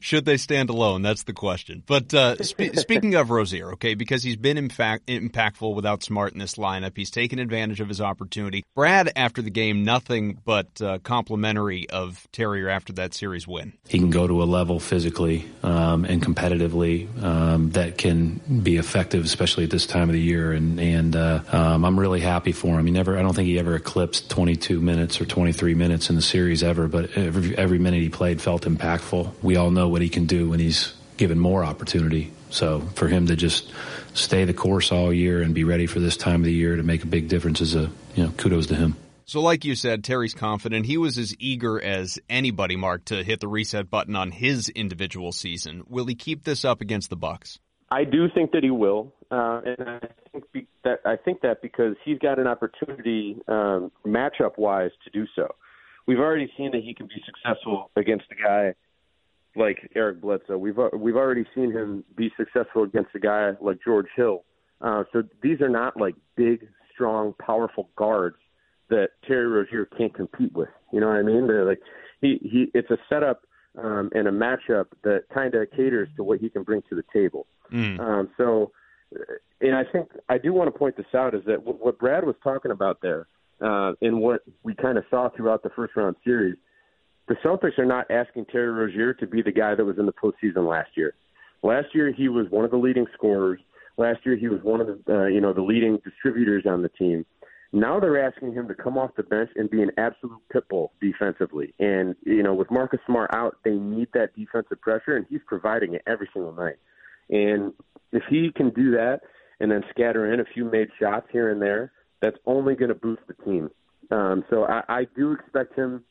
Should they stand alone? That's the question. But uh, spe- speaking of Rozier, okay, because he's been in fact impactful without Smart in this lineup. He's taken advantage of his opportunity. Brad, after the game, nothing but uh, complimentary of Terrier after that series win. He can go to a level physically um, and competitively um, that can be effective, especially at this time of the year. And, and uh, um, I'm really happy for him. He never, I don't think he ever eclipsed twenty-two minutes or twenty-three minutes in the series ever, but every, every minute he played felt impactful. We We all know what he can do when he's given more opportunity. So for him to just stay the course all year and be ready for this time of the year to make a big difference is a, you know, kudos to him. So like you said, Terry's confident. He was as eager as anybody, Mark, to hit the reset button on his individual season. Will he keep this up against the Bucks? I do think that he will. Uh, and I think be- that I think that because he's got an opportunity um, matchup-wise to do so. We've already seen that he can be successful against a guy like Eric Bledsoe. We've we've already seen him be successful against a guy like George Hill. Uh, so these are not like big, strong, powerful guards that Terry Rozier can't compete with. You know what I mean? They're like he, he it's a setup um, and a matchup that kind of caters to what he can bring to the table. Mm. Um, so, and I think I do want to point this out is that w- what Brad was talking about there uh, and what we kind of saw throughout the first round series. The Celtics are not asking Terry Rozier to be the guy that was in the postseason last year. Last year, he was one of the leading scorers. Last year, he was one of the uh, you know the leading distributors on the team. Now they're asking him to come off the bench and be an absolute pit bull defensively. And you know, with Marcus Smart out, they need that defensive pressure, and he's providing it every single night. And if he can do that and then scatter in a few made shots here and there, that's only going to boost the team. Um, so I, I do expect him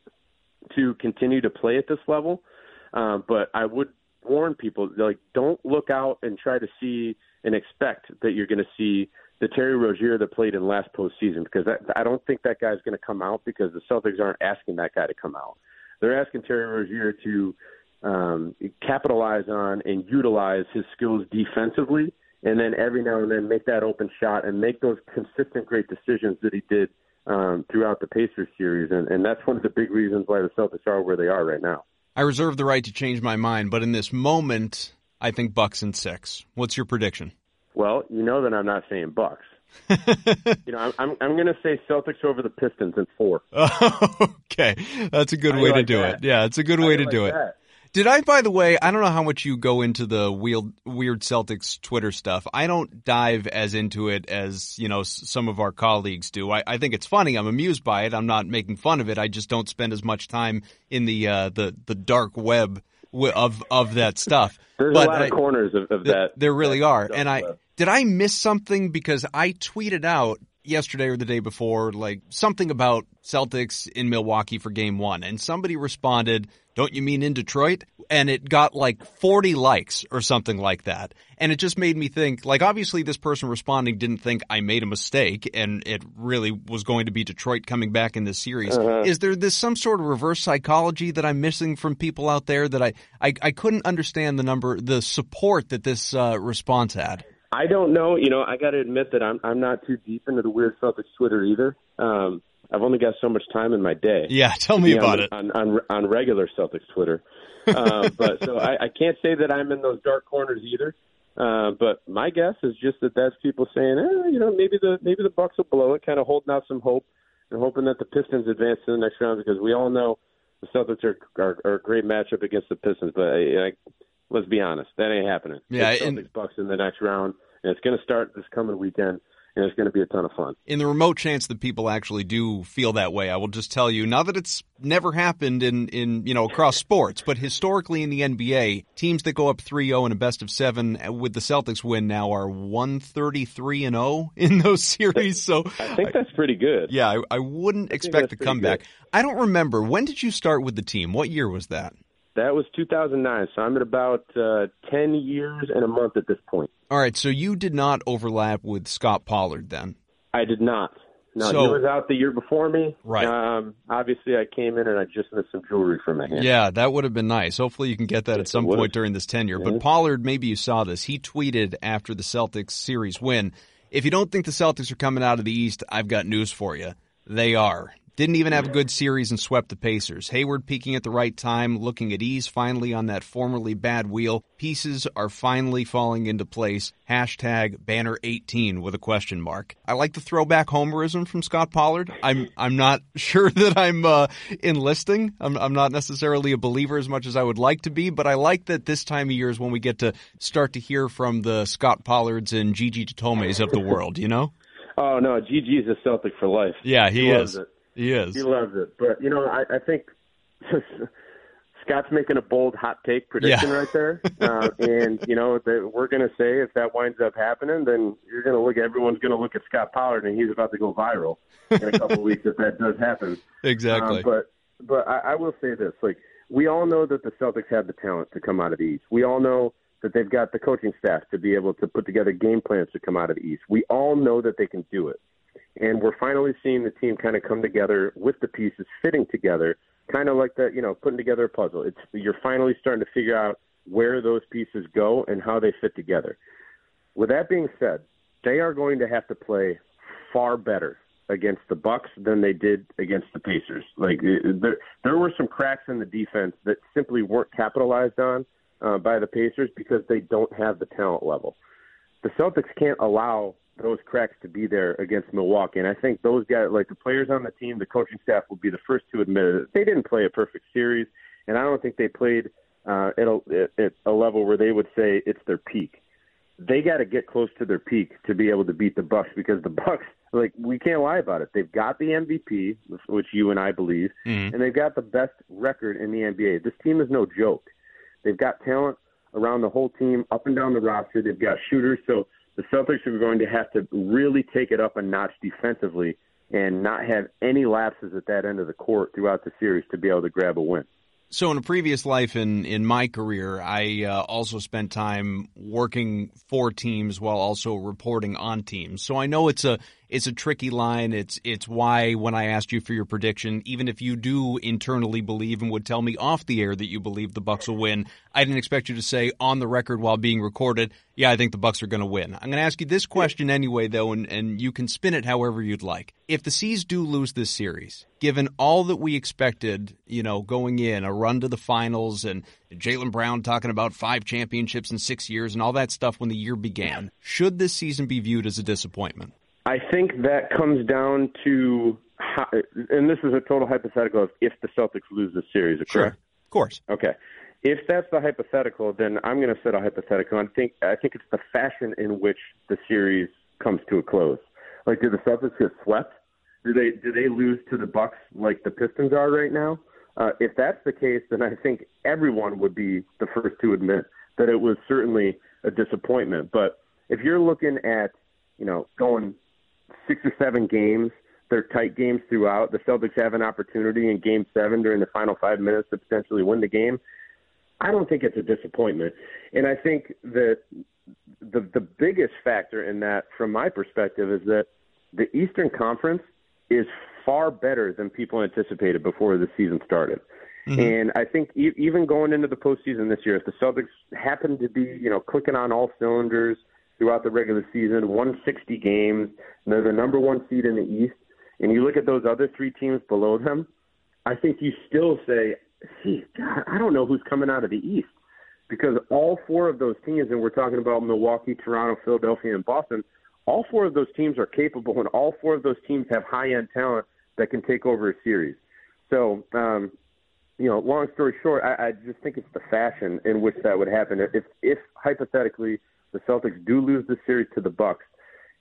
to continue to play at this level. Um, but I would warn people, like, don't look out and try to see and expect that you're going to see the Terry Rozier that played in last postseason, because that, I don't think that guy's going to come out because the Celtics aren't asking that guy to come out. They're asking Terry Rozier to um, capitalize on and utilize his skills defensively, and then every now and then make that open shot and make those consistent great decisions that he did Um, throughout the Pacers series, and, and that's one of the big reasons why the Celtics are where they are right now. I reserve the right to change my mind, but in this moment, I think Bucks in six. What's your prediction? Well, you know that I'm not saying Bucks. you know, I'm I'm, I'm going to say Celtics over the Pistons in four. Okay, that's a good I way like to do that. it. Yeah, it's a good I way to like do that. it. Did I, by the way, I don't know how much you go into the weird, weird Celtics Twitter stuff. I don't dive as into it as, you know, some of our colleagues do. I, I think it's funny. I'm amused by it. I'm not making fun of it. I just don't spend as much time in the uh, the, the dark web of of that stuff. There's but a lot I, of corners of, of that. There really that are. And I web. Did I miss something? Because I tweeted out yesterday or the day before, like something about Celtics in Milwaukee for game one. And somebody responded, "Don't you mean in Detroit?" And it got like forty likes or something like that. And it just made me think, like, obviously this person responding didn't think I made a mistake and it really was going to be Detroit coming back in this series. Uh-huh. Is there this some sort of reverse psychology that I'm missing from people out there that I, I, I couldn't understand the number, the support that this uh, response had? I don't know. You know, I got to admit that I'm I'm not too deep into the weird Celtics Twitter either. Um, I've only got so much time in my day. Yeah, tell me about on, it on, on on regular Celtics Twitter. Uh, but so I, I can't say that I'm in those dark corners either. Uh, but my guess is just that that's people saying, eh, you know, maybe the maybe the Bucks will blow it, kind of holding out some hope and hoping that the Pistons advance to the next round, because we all know the Celtics are are, are a great matchup against the Pistons. But I, I, let's be honest, that ain't happening. Yeah, it's Celtics and- Bucks in the next round. And it's going to start this coming weekend, and it's going to be a ton of fun. In the remote chance that people actually do feel that way, I will just tell you, now that it's never happened in, in you know, across sports, but historically in the N B A, teams that go up three oh in a best of seven with the Celtics win now are one thirty-three and oh in those series. So I think that's pretty good. Yeah, I, I wouldn't I expect a comeback. Good. I don't remember. When did you start with the team? What year was that? That was two thousand nine, so I'm at about uh, ten years and a month at this point. All right, so you did not overlap with Scott Pollard then? I did not. No, so, he was out the year before me. Right. Um, obviously, I came in and I just missed some jewelry from my hand. Yeah, that would have been nice. Hopefully you can get that yes, at some point during this tenure. Mm-hmm. But Pollard, maybe you saw this, he tweeted after the Celtics series win, "If you don't think the Celtics are coming out of the East, I've got news for you. They are. Didn't even have a good series and swept the Pacers. Hayward peaking at the right time, looking at ease finally on that formerly bad wheel. Pieces are finally falling into place. Hashtag banner eighteen with a question mark." I like the throwback homerism from Scott Pollard. I'm I'm not sure that I'm uh, enlisting. I'm, I'm not necessarily a believer as much as I would like to be, but I like that this time of year is when we get to start to hear from the Scott Pollards and Gigi Tatomes of the world, you know? Oh, no, Gigi's a Celtic for life. Yeah, he, he is. He is. He loves it. But, you know, I, I think Scott's making a bold hot take prediction yeah. right there. Uh, and, you know, that we're going to say if that winds up happening, then you're going to look, everyone's going to look at Scott Pollard and he's about to go viral in a couple weeks if that does happen. Exactly. Uh, but but I, I will say this. Like, we all know that the Celtics have the talent to come out of the East. We all know that they've got the coaching staff to be able to put together game plans to come out of the East. We all know that they can do it. And we're finally seeing the team kind of come together with the pieces fitting together, kind of like that, you know, putting together a puzzle. It's you're finally starting to figure out where those pieces go and how they fit together. With that being said, they are going to have to play far better against the Bucks than they did against the Pacers. Like there, there were some cracks in the defense that simply weren't capitalized on uh, by the Pacers because they don't have the talent level. The Celtics can't allow those cracks to be there against Milwaukee. And I think those guys, like the players on the team, the coaching staff will be the first to admit it. They didn't play a perfect series, and I don't think they played uh, at, a, at a level where they would say it's their peak. They got to get close to their peak to be able to beat the Bucks, because the Bucks, like, we can't lie about it. They've got the M V P, which you and I believe, mm-hmm. and they've got the best record in the N B A. This team is no joke. They've got talent around the whole team, up and down the roster. They've got shooters, so the Celtics are going to have to really take it up a notch defensively and not have any lapses at that end of the court throughout the series to be able to grab a win. So in a previous life in, in my career, I uh, also spent time working for teams while also reporting on teams. So I know it's a it's a tricky line. It's it's why when I asked you for your prediction, even if you do internally believe and would tell me off the air that you believe the Bucks will win, I didn't expect you to say on the record while being recorded, yeah, I think the Bucks are going to win. I'm going to ask you this question anyway, though, and, and you can spin it however you'd like. If the C's do lose this series, given all that we expected, you know, going in, a run to the finals and Jaylen Brown talking about five championships in six years and all that stuff when the year began, should this season be viewed as a disappointment? I think that comes down to, and this is a total hypothetical, of if the Celtics lose this series, correct? Sure, of course. Okay. if that's the hypothetical, then I'm going to set a hypothetical. I think I think it's the fashion in which the series comes to a close. Like, do the Celtics get swept? Do they do they lose to the Bucks like the Pistons are right now? Uh, if that's the case, then I think everyone would be the first to admit that it was certainly a disappointment. But if you're looking at, you know, going six or seven games, they're tight games throughout. The Celtics have an opportunity in Game seven during the final five minutes to potentially win the game. I don't think it's a disappointment. And I think that the the biggest factor in that, from my perspective, is that the Eastern Conference is far better than people anticipated before the season started. Mm-hmm. And I think e- even going into the postseason this year, if the Celtics happen to be, you know, clicking on all cylinders throughout the regular season, won sixty games, they're the number one seed in the East, and you look at those other three teams below them, I think you still say, gee, God, I don't know who's coming out of the East, because all four of those teams, and we're talking about Milwaukee, Toronto, Philadelphia, and Boston, all four of those teams are capable, and all four of those teams have high-end talent that can take over a series. So, um, you know, long story short, I, I just think it's the fashion in which that would happen. If, if hypothetically, the Celtics do lose the series to the Bucks,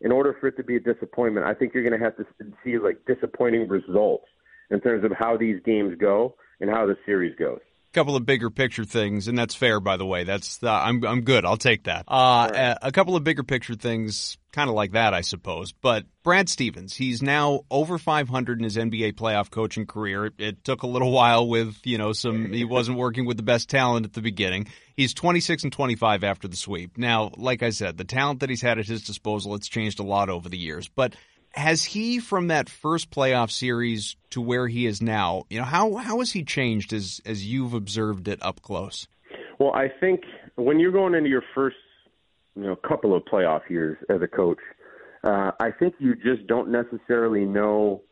in order for it to be a disappointment, I think you're going to have to see, like, disappointing results in terms of how these games go and how the series goes. A couple of bigger picture things, and that's fair, by the way. That's uh, I'm I'm good. I'll take that. Uh, right. A couple of bigger picture things, kind of like that, I suppose. But Brad Stevens, he's now over five hundred in his N B A playoff coaching career. It, it took a little while with, you know, some – he wasn't working with the best talent at the beginning. He's twenty-six and twenty-five after the sweep. Now, like I said, the talent that he's had at his disposal, it's changed a lot over the years. But has he, from that first playoff series to where he is now, you know, how, how has he changed as, as you've observed it up close? Well, I think when you're going into your first, you know, couple of playoff years as a coach, uh, I think you just don't necessarily know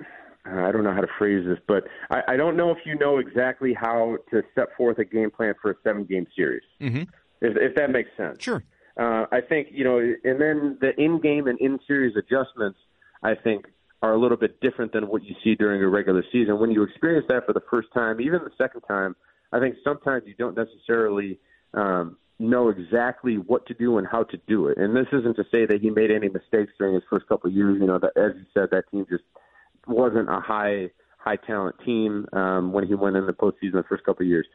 – I don't know how to phrase this, but I, I don't know if you know exactly how to set forth a game plan for a seven-game series, mm-hmm. if, if that makes sense. Sure. Uh, I think, you know, and then the in-game and in-series adjustments, I think, are a little bit different than what you see during a regular season. When you experience that for the first time, even the second time, I think sometimes you don't necessarily um, – know exactly what to do and how to do it. And this isn't to say that he made any mistakes during his first couple of years. You know, that, as you said, that team just wasn't a high, high talent team um, when he went in the postseason the first couple of years.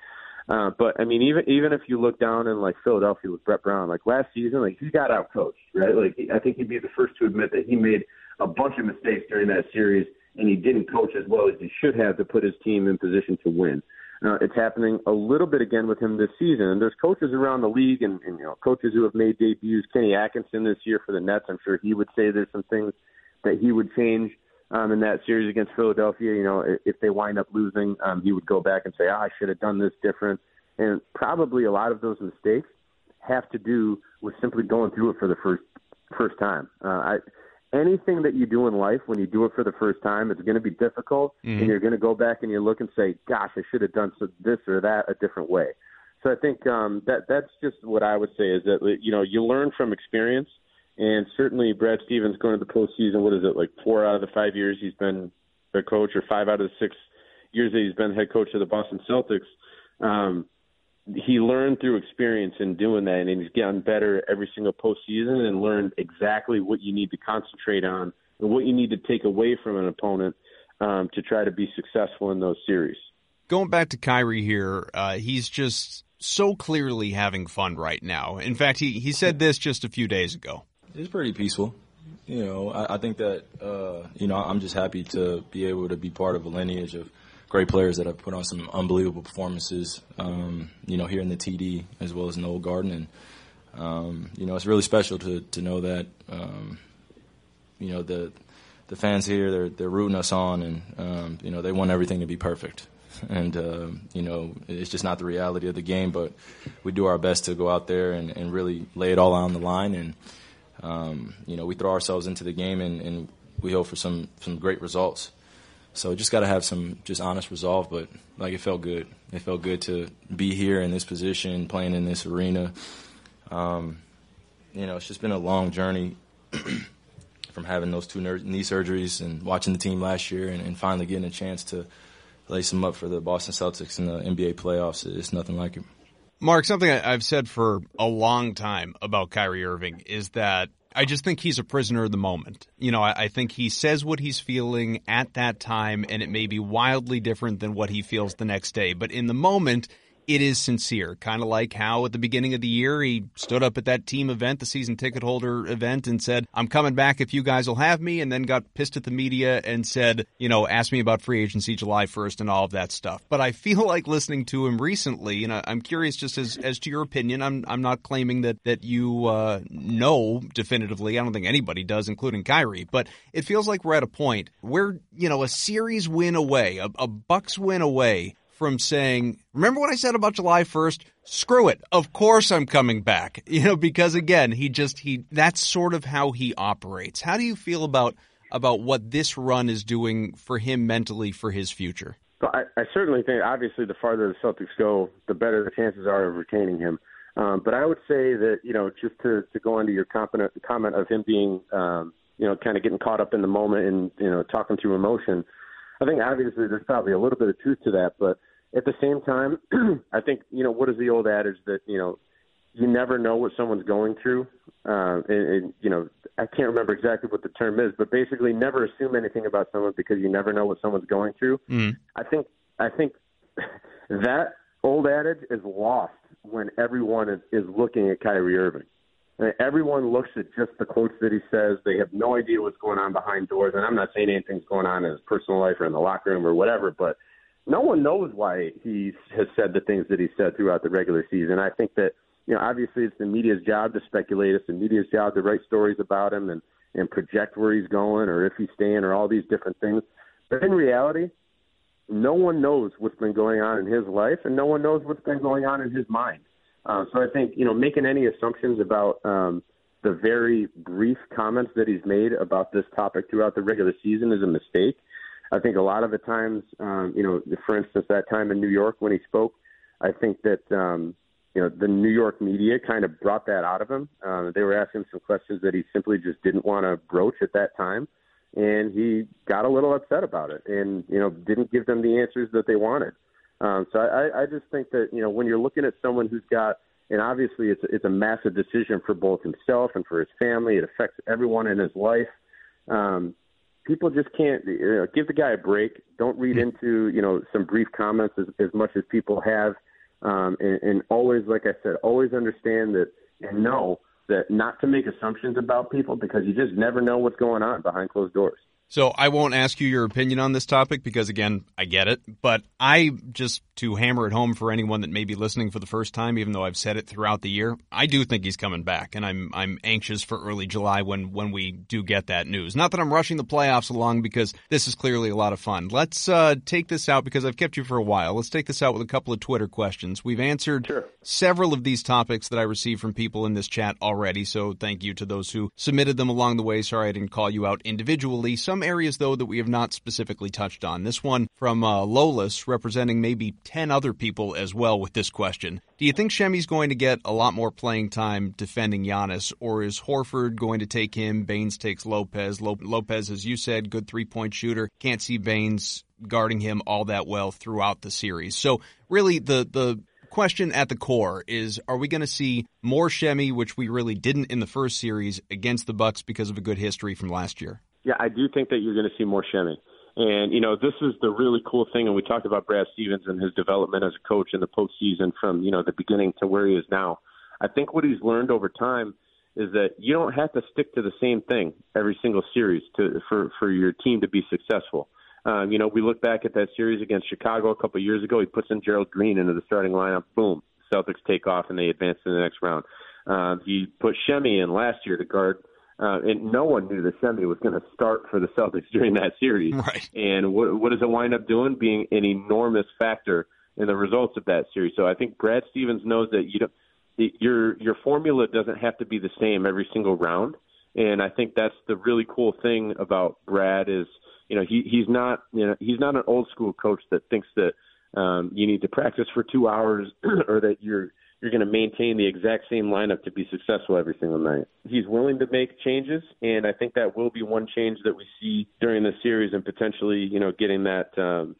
Uh, but, I mean, even even if you look down in, like, Philadelphia with Brett Brown, like, last season, like, he got out-coached, right? Like, I think he'd be the first to admit that he made a bunch of mistakes during that series, and he didn't coach as well as he should have to put his team in position to win. Uh, it's happening a little bit again with him this season. And there's coaches around the league and, and you know, coaches who have made debuts. Kenny Atkinson this year for the Nets, I'm sure he would say there's some things that he would change um, in that series against Philadelphia. You know, if they wind up losing, um, he would go back and say, oh, I should have done this different. And probably a lot of those mistakes have to do with simply going through it for the first first time. Uh, I Anything that you do in life, when you do it for the first time, it's going to be difficult, mm-hmm. and you're going to go back and you look and say, gosh, I should have done this or that a different way. So I think um, that that's just what I would say is that, you know, you learn from experience, and certainly Brad Stevens going to the postseason, what is it, like four out of the five years he's been the coach, or five out of the six years that he's been head coach of the Boston Celtics, um, he learned through experience in doing that, and he's gotten better every single postseason and learned exactly what you need to concentrate on and what you need to take away from an opponent um, to try to be successful in those series. Going back to Kyrie here, uh, he's just so clearly having fun right now. In fact, he, he said this just a few days ago. It's pretty peaceful. You know, I, I think that, uh, you know, I'm just happy to be able to be part of a lineage of great players that have put on some unbelievable performances, um, you know, here in the T D as well as in the Old Garden. And, um, you know, it's really special to, to know that, um, you know, the the fans here, they're, they're rooting us on, and, um, you know, they want everything to be perfect. And, uh, you know, it's just not the reality of the game, but we do our best to go out there and, and really lay it all out on the line. And, um, you know, we throw ourselves into the game, and, and we hope for some, some great results. So just got to have some just honest resolve, but, like, it felt good. It felt good to be here in this position, playing in this arena. Um, you know, it's just been a long journey from having those two knee surgeries and watching the team last year and, and finally getting a chance to lace them up for the Boston Celtics in the N B A playoffs. It's nothing like it. Mark, something I've said for a long time about Kyrie Irving is that I just think he's a prisoner of the moment. You know, I think he says what he's feeling at that time, and it may be wildly different than what he feels the next day. But in the moment, it is sincere, kind of like how at the beginning of the year he stood up at that team event, the season ticket holder event, and said, I'm coming back if you guys will have me, and then got pissed at the media and said, you know, ask me about free agency July first and all of that stuff. But I feel like listening to him recently, and I'm curious just as, as to your opinion, I'm I'm not claiming that, that you uh, know definitively, I don't think anybody does, including Kyrie, but it feels like we're at a point where, you know, a series win away, a, a Bucks win away, from saying, remember what I said about July first? Screw it. Of course I'm coming back. You know, because again, he just, he, that's sort of how he operates. How do you feel about, about what this run is doing for him mentally for his future? I, I certainly think, obviously, the farther the Celtics go, the better the chances are of retaining him. Um, but I would say that, you know, just to, to go on to your comment, comment of him being, um, you know, kind of getting caught up in the moment and, you know, talking through emotion. I think obviously there's probably a little bit of truth to that, but at the same time, I think, you know, what is the old adage that, you know, you never know what someone's going through. Uh, and, and, you know, I can't remember exactly what the term is, but basically never assume anything about someone because you never know what someone's going through. Mm. I think I think that old adage is lost when everyone is, is looking at Kyrie Irving. And everyone looks at just the quotes that he says. They have no idea what's going on behind doors. And I'm not saying anything's going on in his personal life or in the locker room or whatever, but no one knows why he has said the things that he said throughout the regular season. I think that, you know, obviously it's the media's job to speculate. It's the media's job to write stories about him and, and project where he's going or if he's staying or all these different things. But in reality, no one knows what's been going on in his life and no one knows what's been going on in his mind. Uh, so I think, you know, making any assumptions about um, the very brief comments that he's made about this topic throughout the regular season is a mistake. I think a lot of the times, um, you know, for instance, that time in New York when he spoke, I think that, um, you know, the New York media kind of brought that out of him. Uh, they were asking some questions that he simply just didn't want to broach at that time. And he got a little upset about it and, you know, didn't give them the answers that they wanted. Um, so I, I just think that, you know, when you're looking at someone who's got, and obviously it's, it's a massive decision for both himself and for his family. It affects everyone in his life. Um People just can't, you know, give the guy a break. Don't read into, you know, some brief comments as, as much as people have. Um, and, and always, like I said, always understand that and know that not to make assumptions about people because you just never know what's going on behind closed doors. So I won't ask you your opinion on this topic because, again, I get it. But I, just to hammer it home for anyone that may be listening for the first time, even though I've said it throughout the year, I do think he's coming back. And I'm I'm anxious for early July when, when we do get that news. Not that I'm rushing the playoffs along because this is clearly a lot of fun. Let's uh, take this out because I've kept you for a while. Let's take this out with a couple of Twitter questions. We've answered sure. several of these topics that I received from people in this chat already. So thank you to those who submitted them along the way. Sorry I didn't call you out individually. Some areas, though, that we have not specifically touched on. This one from uh, Lolis, representing maybe ten other people as well with this question. Do you think Shemmy's going to get a lot more playing time defending Giannis, or is Horford going to take him? Baines takes Lopez. Lo- Lopez, as you said, good three-point shooter. Can't see Baines guarding him all that well throughout the series. So, really, the the... question at the core is, are we going to see more Shemmy, which we really didn't in the first series, against the Bucks because of a good history from last year? Yeah, I do think that you're going to see more Shemmy. And, you know, this is the really cool thing, and we talked about Brad Stevens and his development as a coach in the postseason from, you know, the beginning to where he is now. I think what he's learned over time is that you don't have to stick to the same thing every single series to for, for your team to be successful. Um, you know, we look back at that series against Chicago a couple of years ago. He puts in Gerald Green into the starting lineup. Boom. Celtics take off, and they advance to the next round. Um, he put Shemmy in last year to guard, uh, and no one knew that Shemmy was going to start for the Celtics during that series. Right. And what, what does it wind up doing? Being an enormous factor in the results of that series. So I think Brad Stevens knows that you don't, it, your your formula doesn't have to be the same every single round. And I think that's the really cool thing about Brad is, you know, he, he's not, you know, he's not an old school coach that thinks that um, you need to practice for two hours or that you're you're going to maintain the exact same lineup to be successful every single night. He's willing to make changes, and I think that will be one change that we see during the series and potentially, you know, getting that um,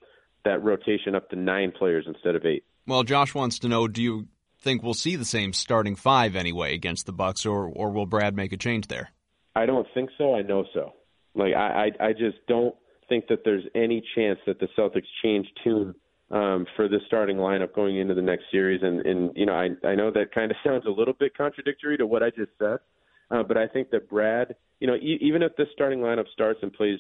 that rotation up to nine players instead of eight. Well, Josh wants to know, do you think we'll see the same starting five anyway against the Bucks, or or will Brad make a change there? I don't think so. I know so. Like I, I, I just don't think that there's any chance that the Celtics change tune um, for the starting lineup going into the next series. And, and you know, I, I know that kind of sounds a little bit contradictory to what I just said, uh, but I think that Brad, you know, e- even if this starting lineup starts and plays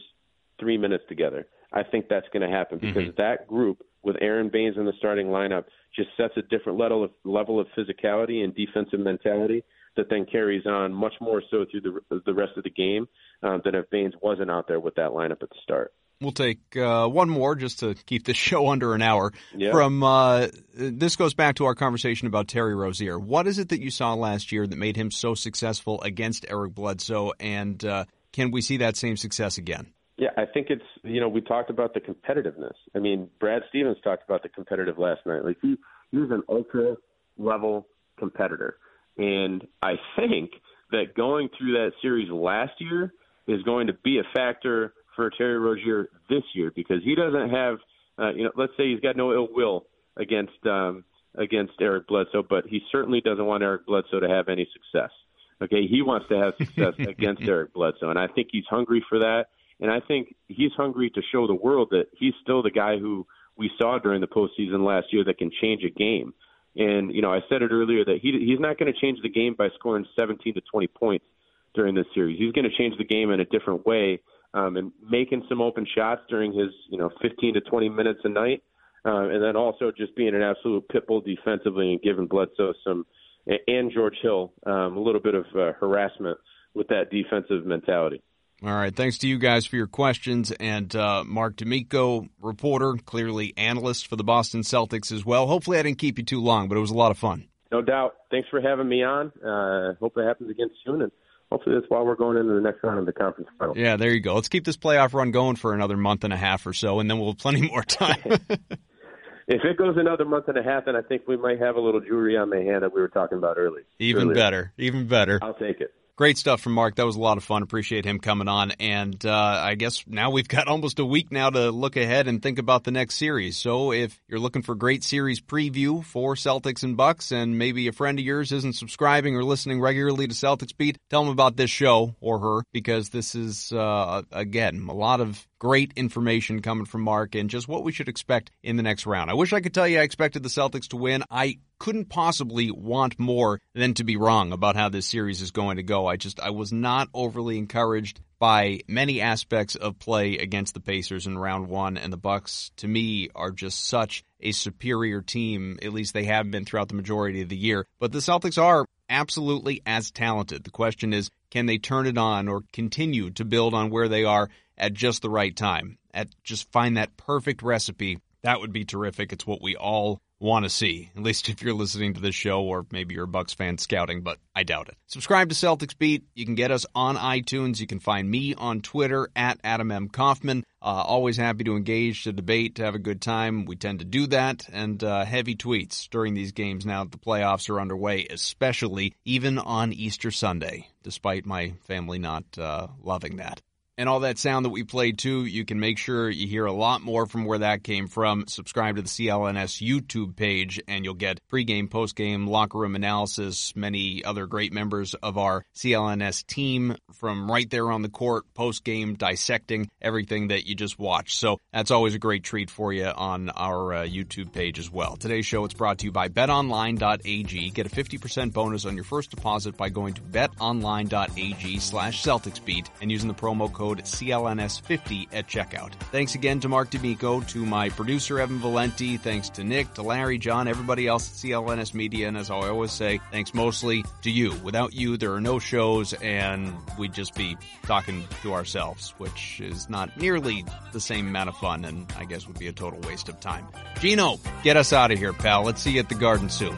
three minutes together, I think that's going to happen because mm-hmm. that group with Aaron Baines in the starting lineup just sets a different level of level of physicality and defensive mentality that then carries on much more so through the the rest of the game uh, than if Baines wasn't out there with that lineup at the start. We'll take uh, one more just to keep this show under an hour. Yeah. From uh, this goes back to our conversation about Terry Rozier. What is it that you saw last year that made him so successful against Eric Bledsoe, and uh, can we see that same success again? Yeah, I think it's, you know, we talked about the competitiveness. I mean, Brad Stevens talked about the competitive last night. Like he, he was an ultra-level competitor. And I think that going through that series last year is going to be a factor for Terry Rozier this year because he doesn't have, uh, you know, let's say he's got no ill will against um, against Eric Bledsoe, but he certainly doesn't want Eric Bledsoe to have any success. Okay, he wants to have success against Eric Bledsoe, and I think he's hungry for that. And I think he's hungry to show the world that he's still the guy who we saw during the postseason last year that can change a game. And, you know, I said it earlier that he he's not going to change the game by scoring seventeen to twenty points during this series. He's going to change the game in a different way um, and making some open shots during his, you know, fifteen to twenty minutes a night. Uh, and then also just being an absolute pit bull defensively and giving Bledsoe some and George Hill um, a little bit of uh, harassment with that defensive mentality. All right, thanks to you guys for your questions, and uh, Mark D'Amico, reporter, clearly analyst for the Boston Celtics as well. Hopefully I didn't keep you too long, but it was a lot of fun. No doubt. Thanks for having me on. Uh, hope that happens again soon, and hopefully that's why we're going into the next round of the conference final. Yeah, there you go. Let's keep this playoff run going for another month and a half or so, and then we'll have plenty more time. If it goes another month and a half, then I think we might have a little jewelry on the hand that we were talking about earlier. Even earlier. better. Even better. I'll take it. Great stuff from Mark. That was a lot of fun. Appreciate him coming on. And uh, I guess now we've got almost a week now to look ahead and think about the next series. So if you're looking for great series preview for Celtics and Bucks, and maybe a friend of yours isn't subscribing or listening regularly to Celtics Beat, tell them about this show or her, because this is, uh, again, a lot of great information coming from Mark and just what we should expect in the next round. I wish I could tell you I expected the Celtics to win. I couldn't possibly want more than to be wrong about how this series is going to go. I just, I was not overly encouraged by many aspects of play against the Pacers in round one, and the Bucks, to me, are just such a superior team. At least they have been throughout the majority of the year. But the Celtics are absolutely as talented. The question is, can they turn it on or continue to build on where they are at just the right time, at just find that perfect recipe? That would be terrific. It's what we all want to see, at least if you're listening to this show, or maybe you're a Bucks fan scouting, but I doubt it. Subscribe to Celtics Beat. You can get us on iTunes. You can find me on Twitter at Adam M. Kaufman. Uh, always happy to engage, to debate, to have a good time. We tend to do that, and uh, heavy tweets during these games now that the playoffs are underway, especially even on Easter Sunday, despite my family not uh, loving that. And all that sound that we played, too, you can make sure you hear a lot more from where that came from. Subscribe to the C L N S YouTube page, and you'll get pregame, postgame, locker room analysis, many other great members of our C L N S team from right there on the court, postgame, dissecting everything that you just watched. So that's always a great treat for you on our uh, YouTube page as well. Today's show is brought to you by bet online dot a g. Get a fifty percent bonus on your first deposit by going to betonline.ag slash Celticsbeat and using the promo code Code C L N S fifty at checkout. Thanks again to Mark D'Amico, to my producer Evan Valenti, thanks to Nick, to Larry, John, everybody else at C L N S Media, and as I always say, thanks mostly to you. Without you, there are no shows, and we'd just be talking to ourselves, which is not nearly the same amount of fun, and I guess would be a total waste of time. Gino, get us out of here, pal. Let's see you at the Garden soon.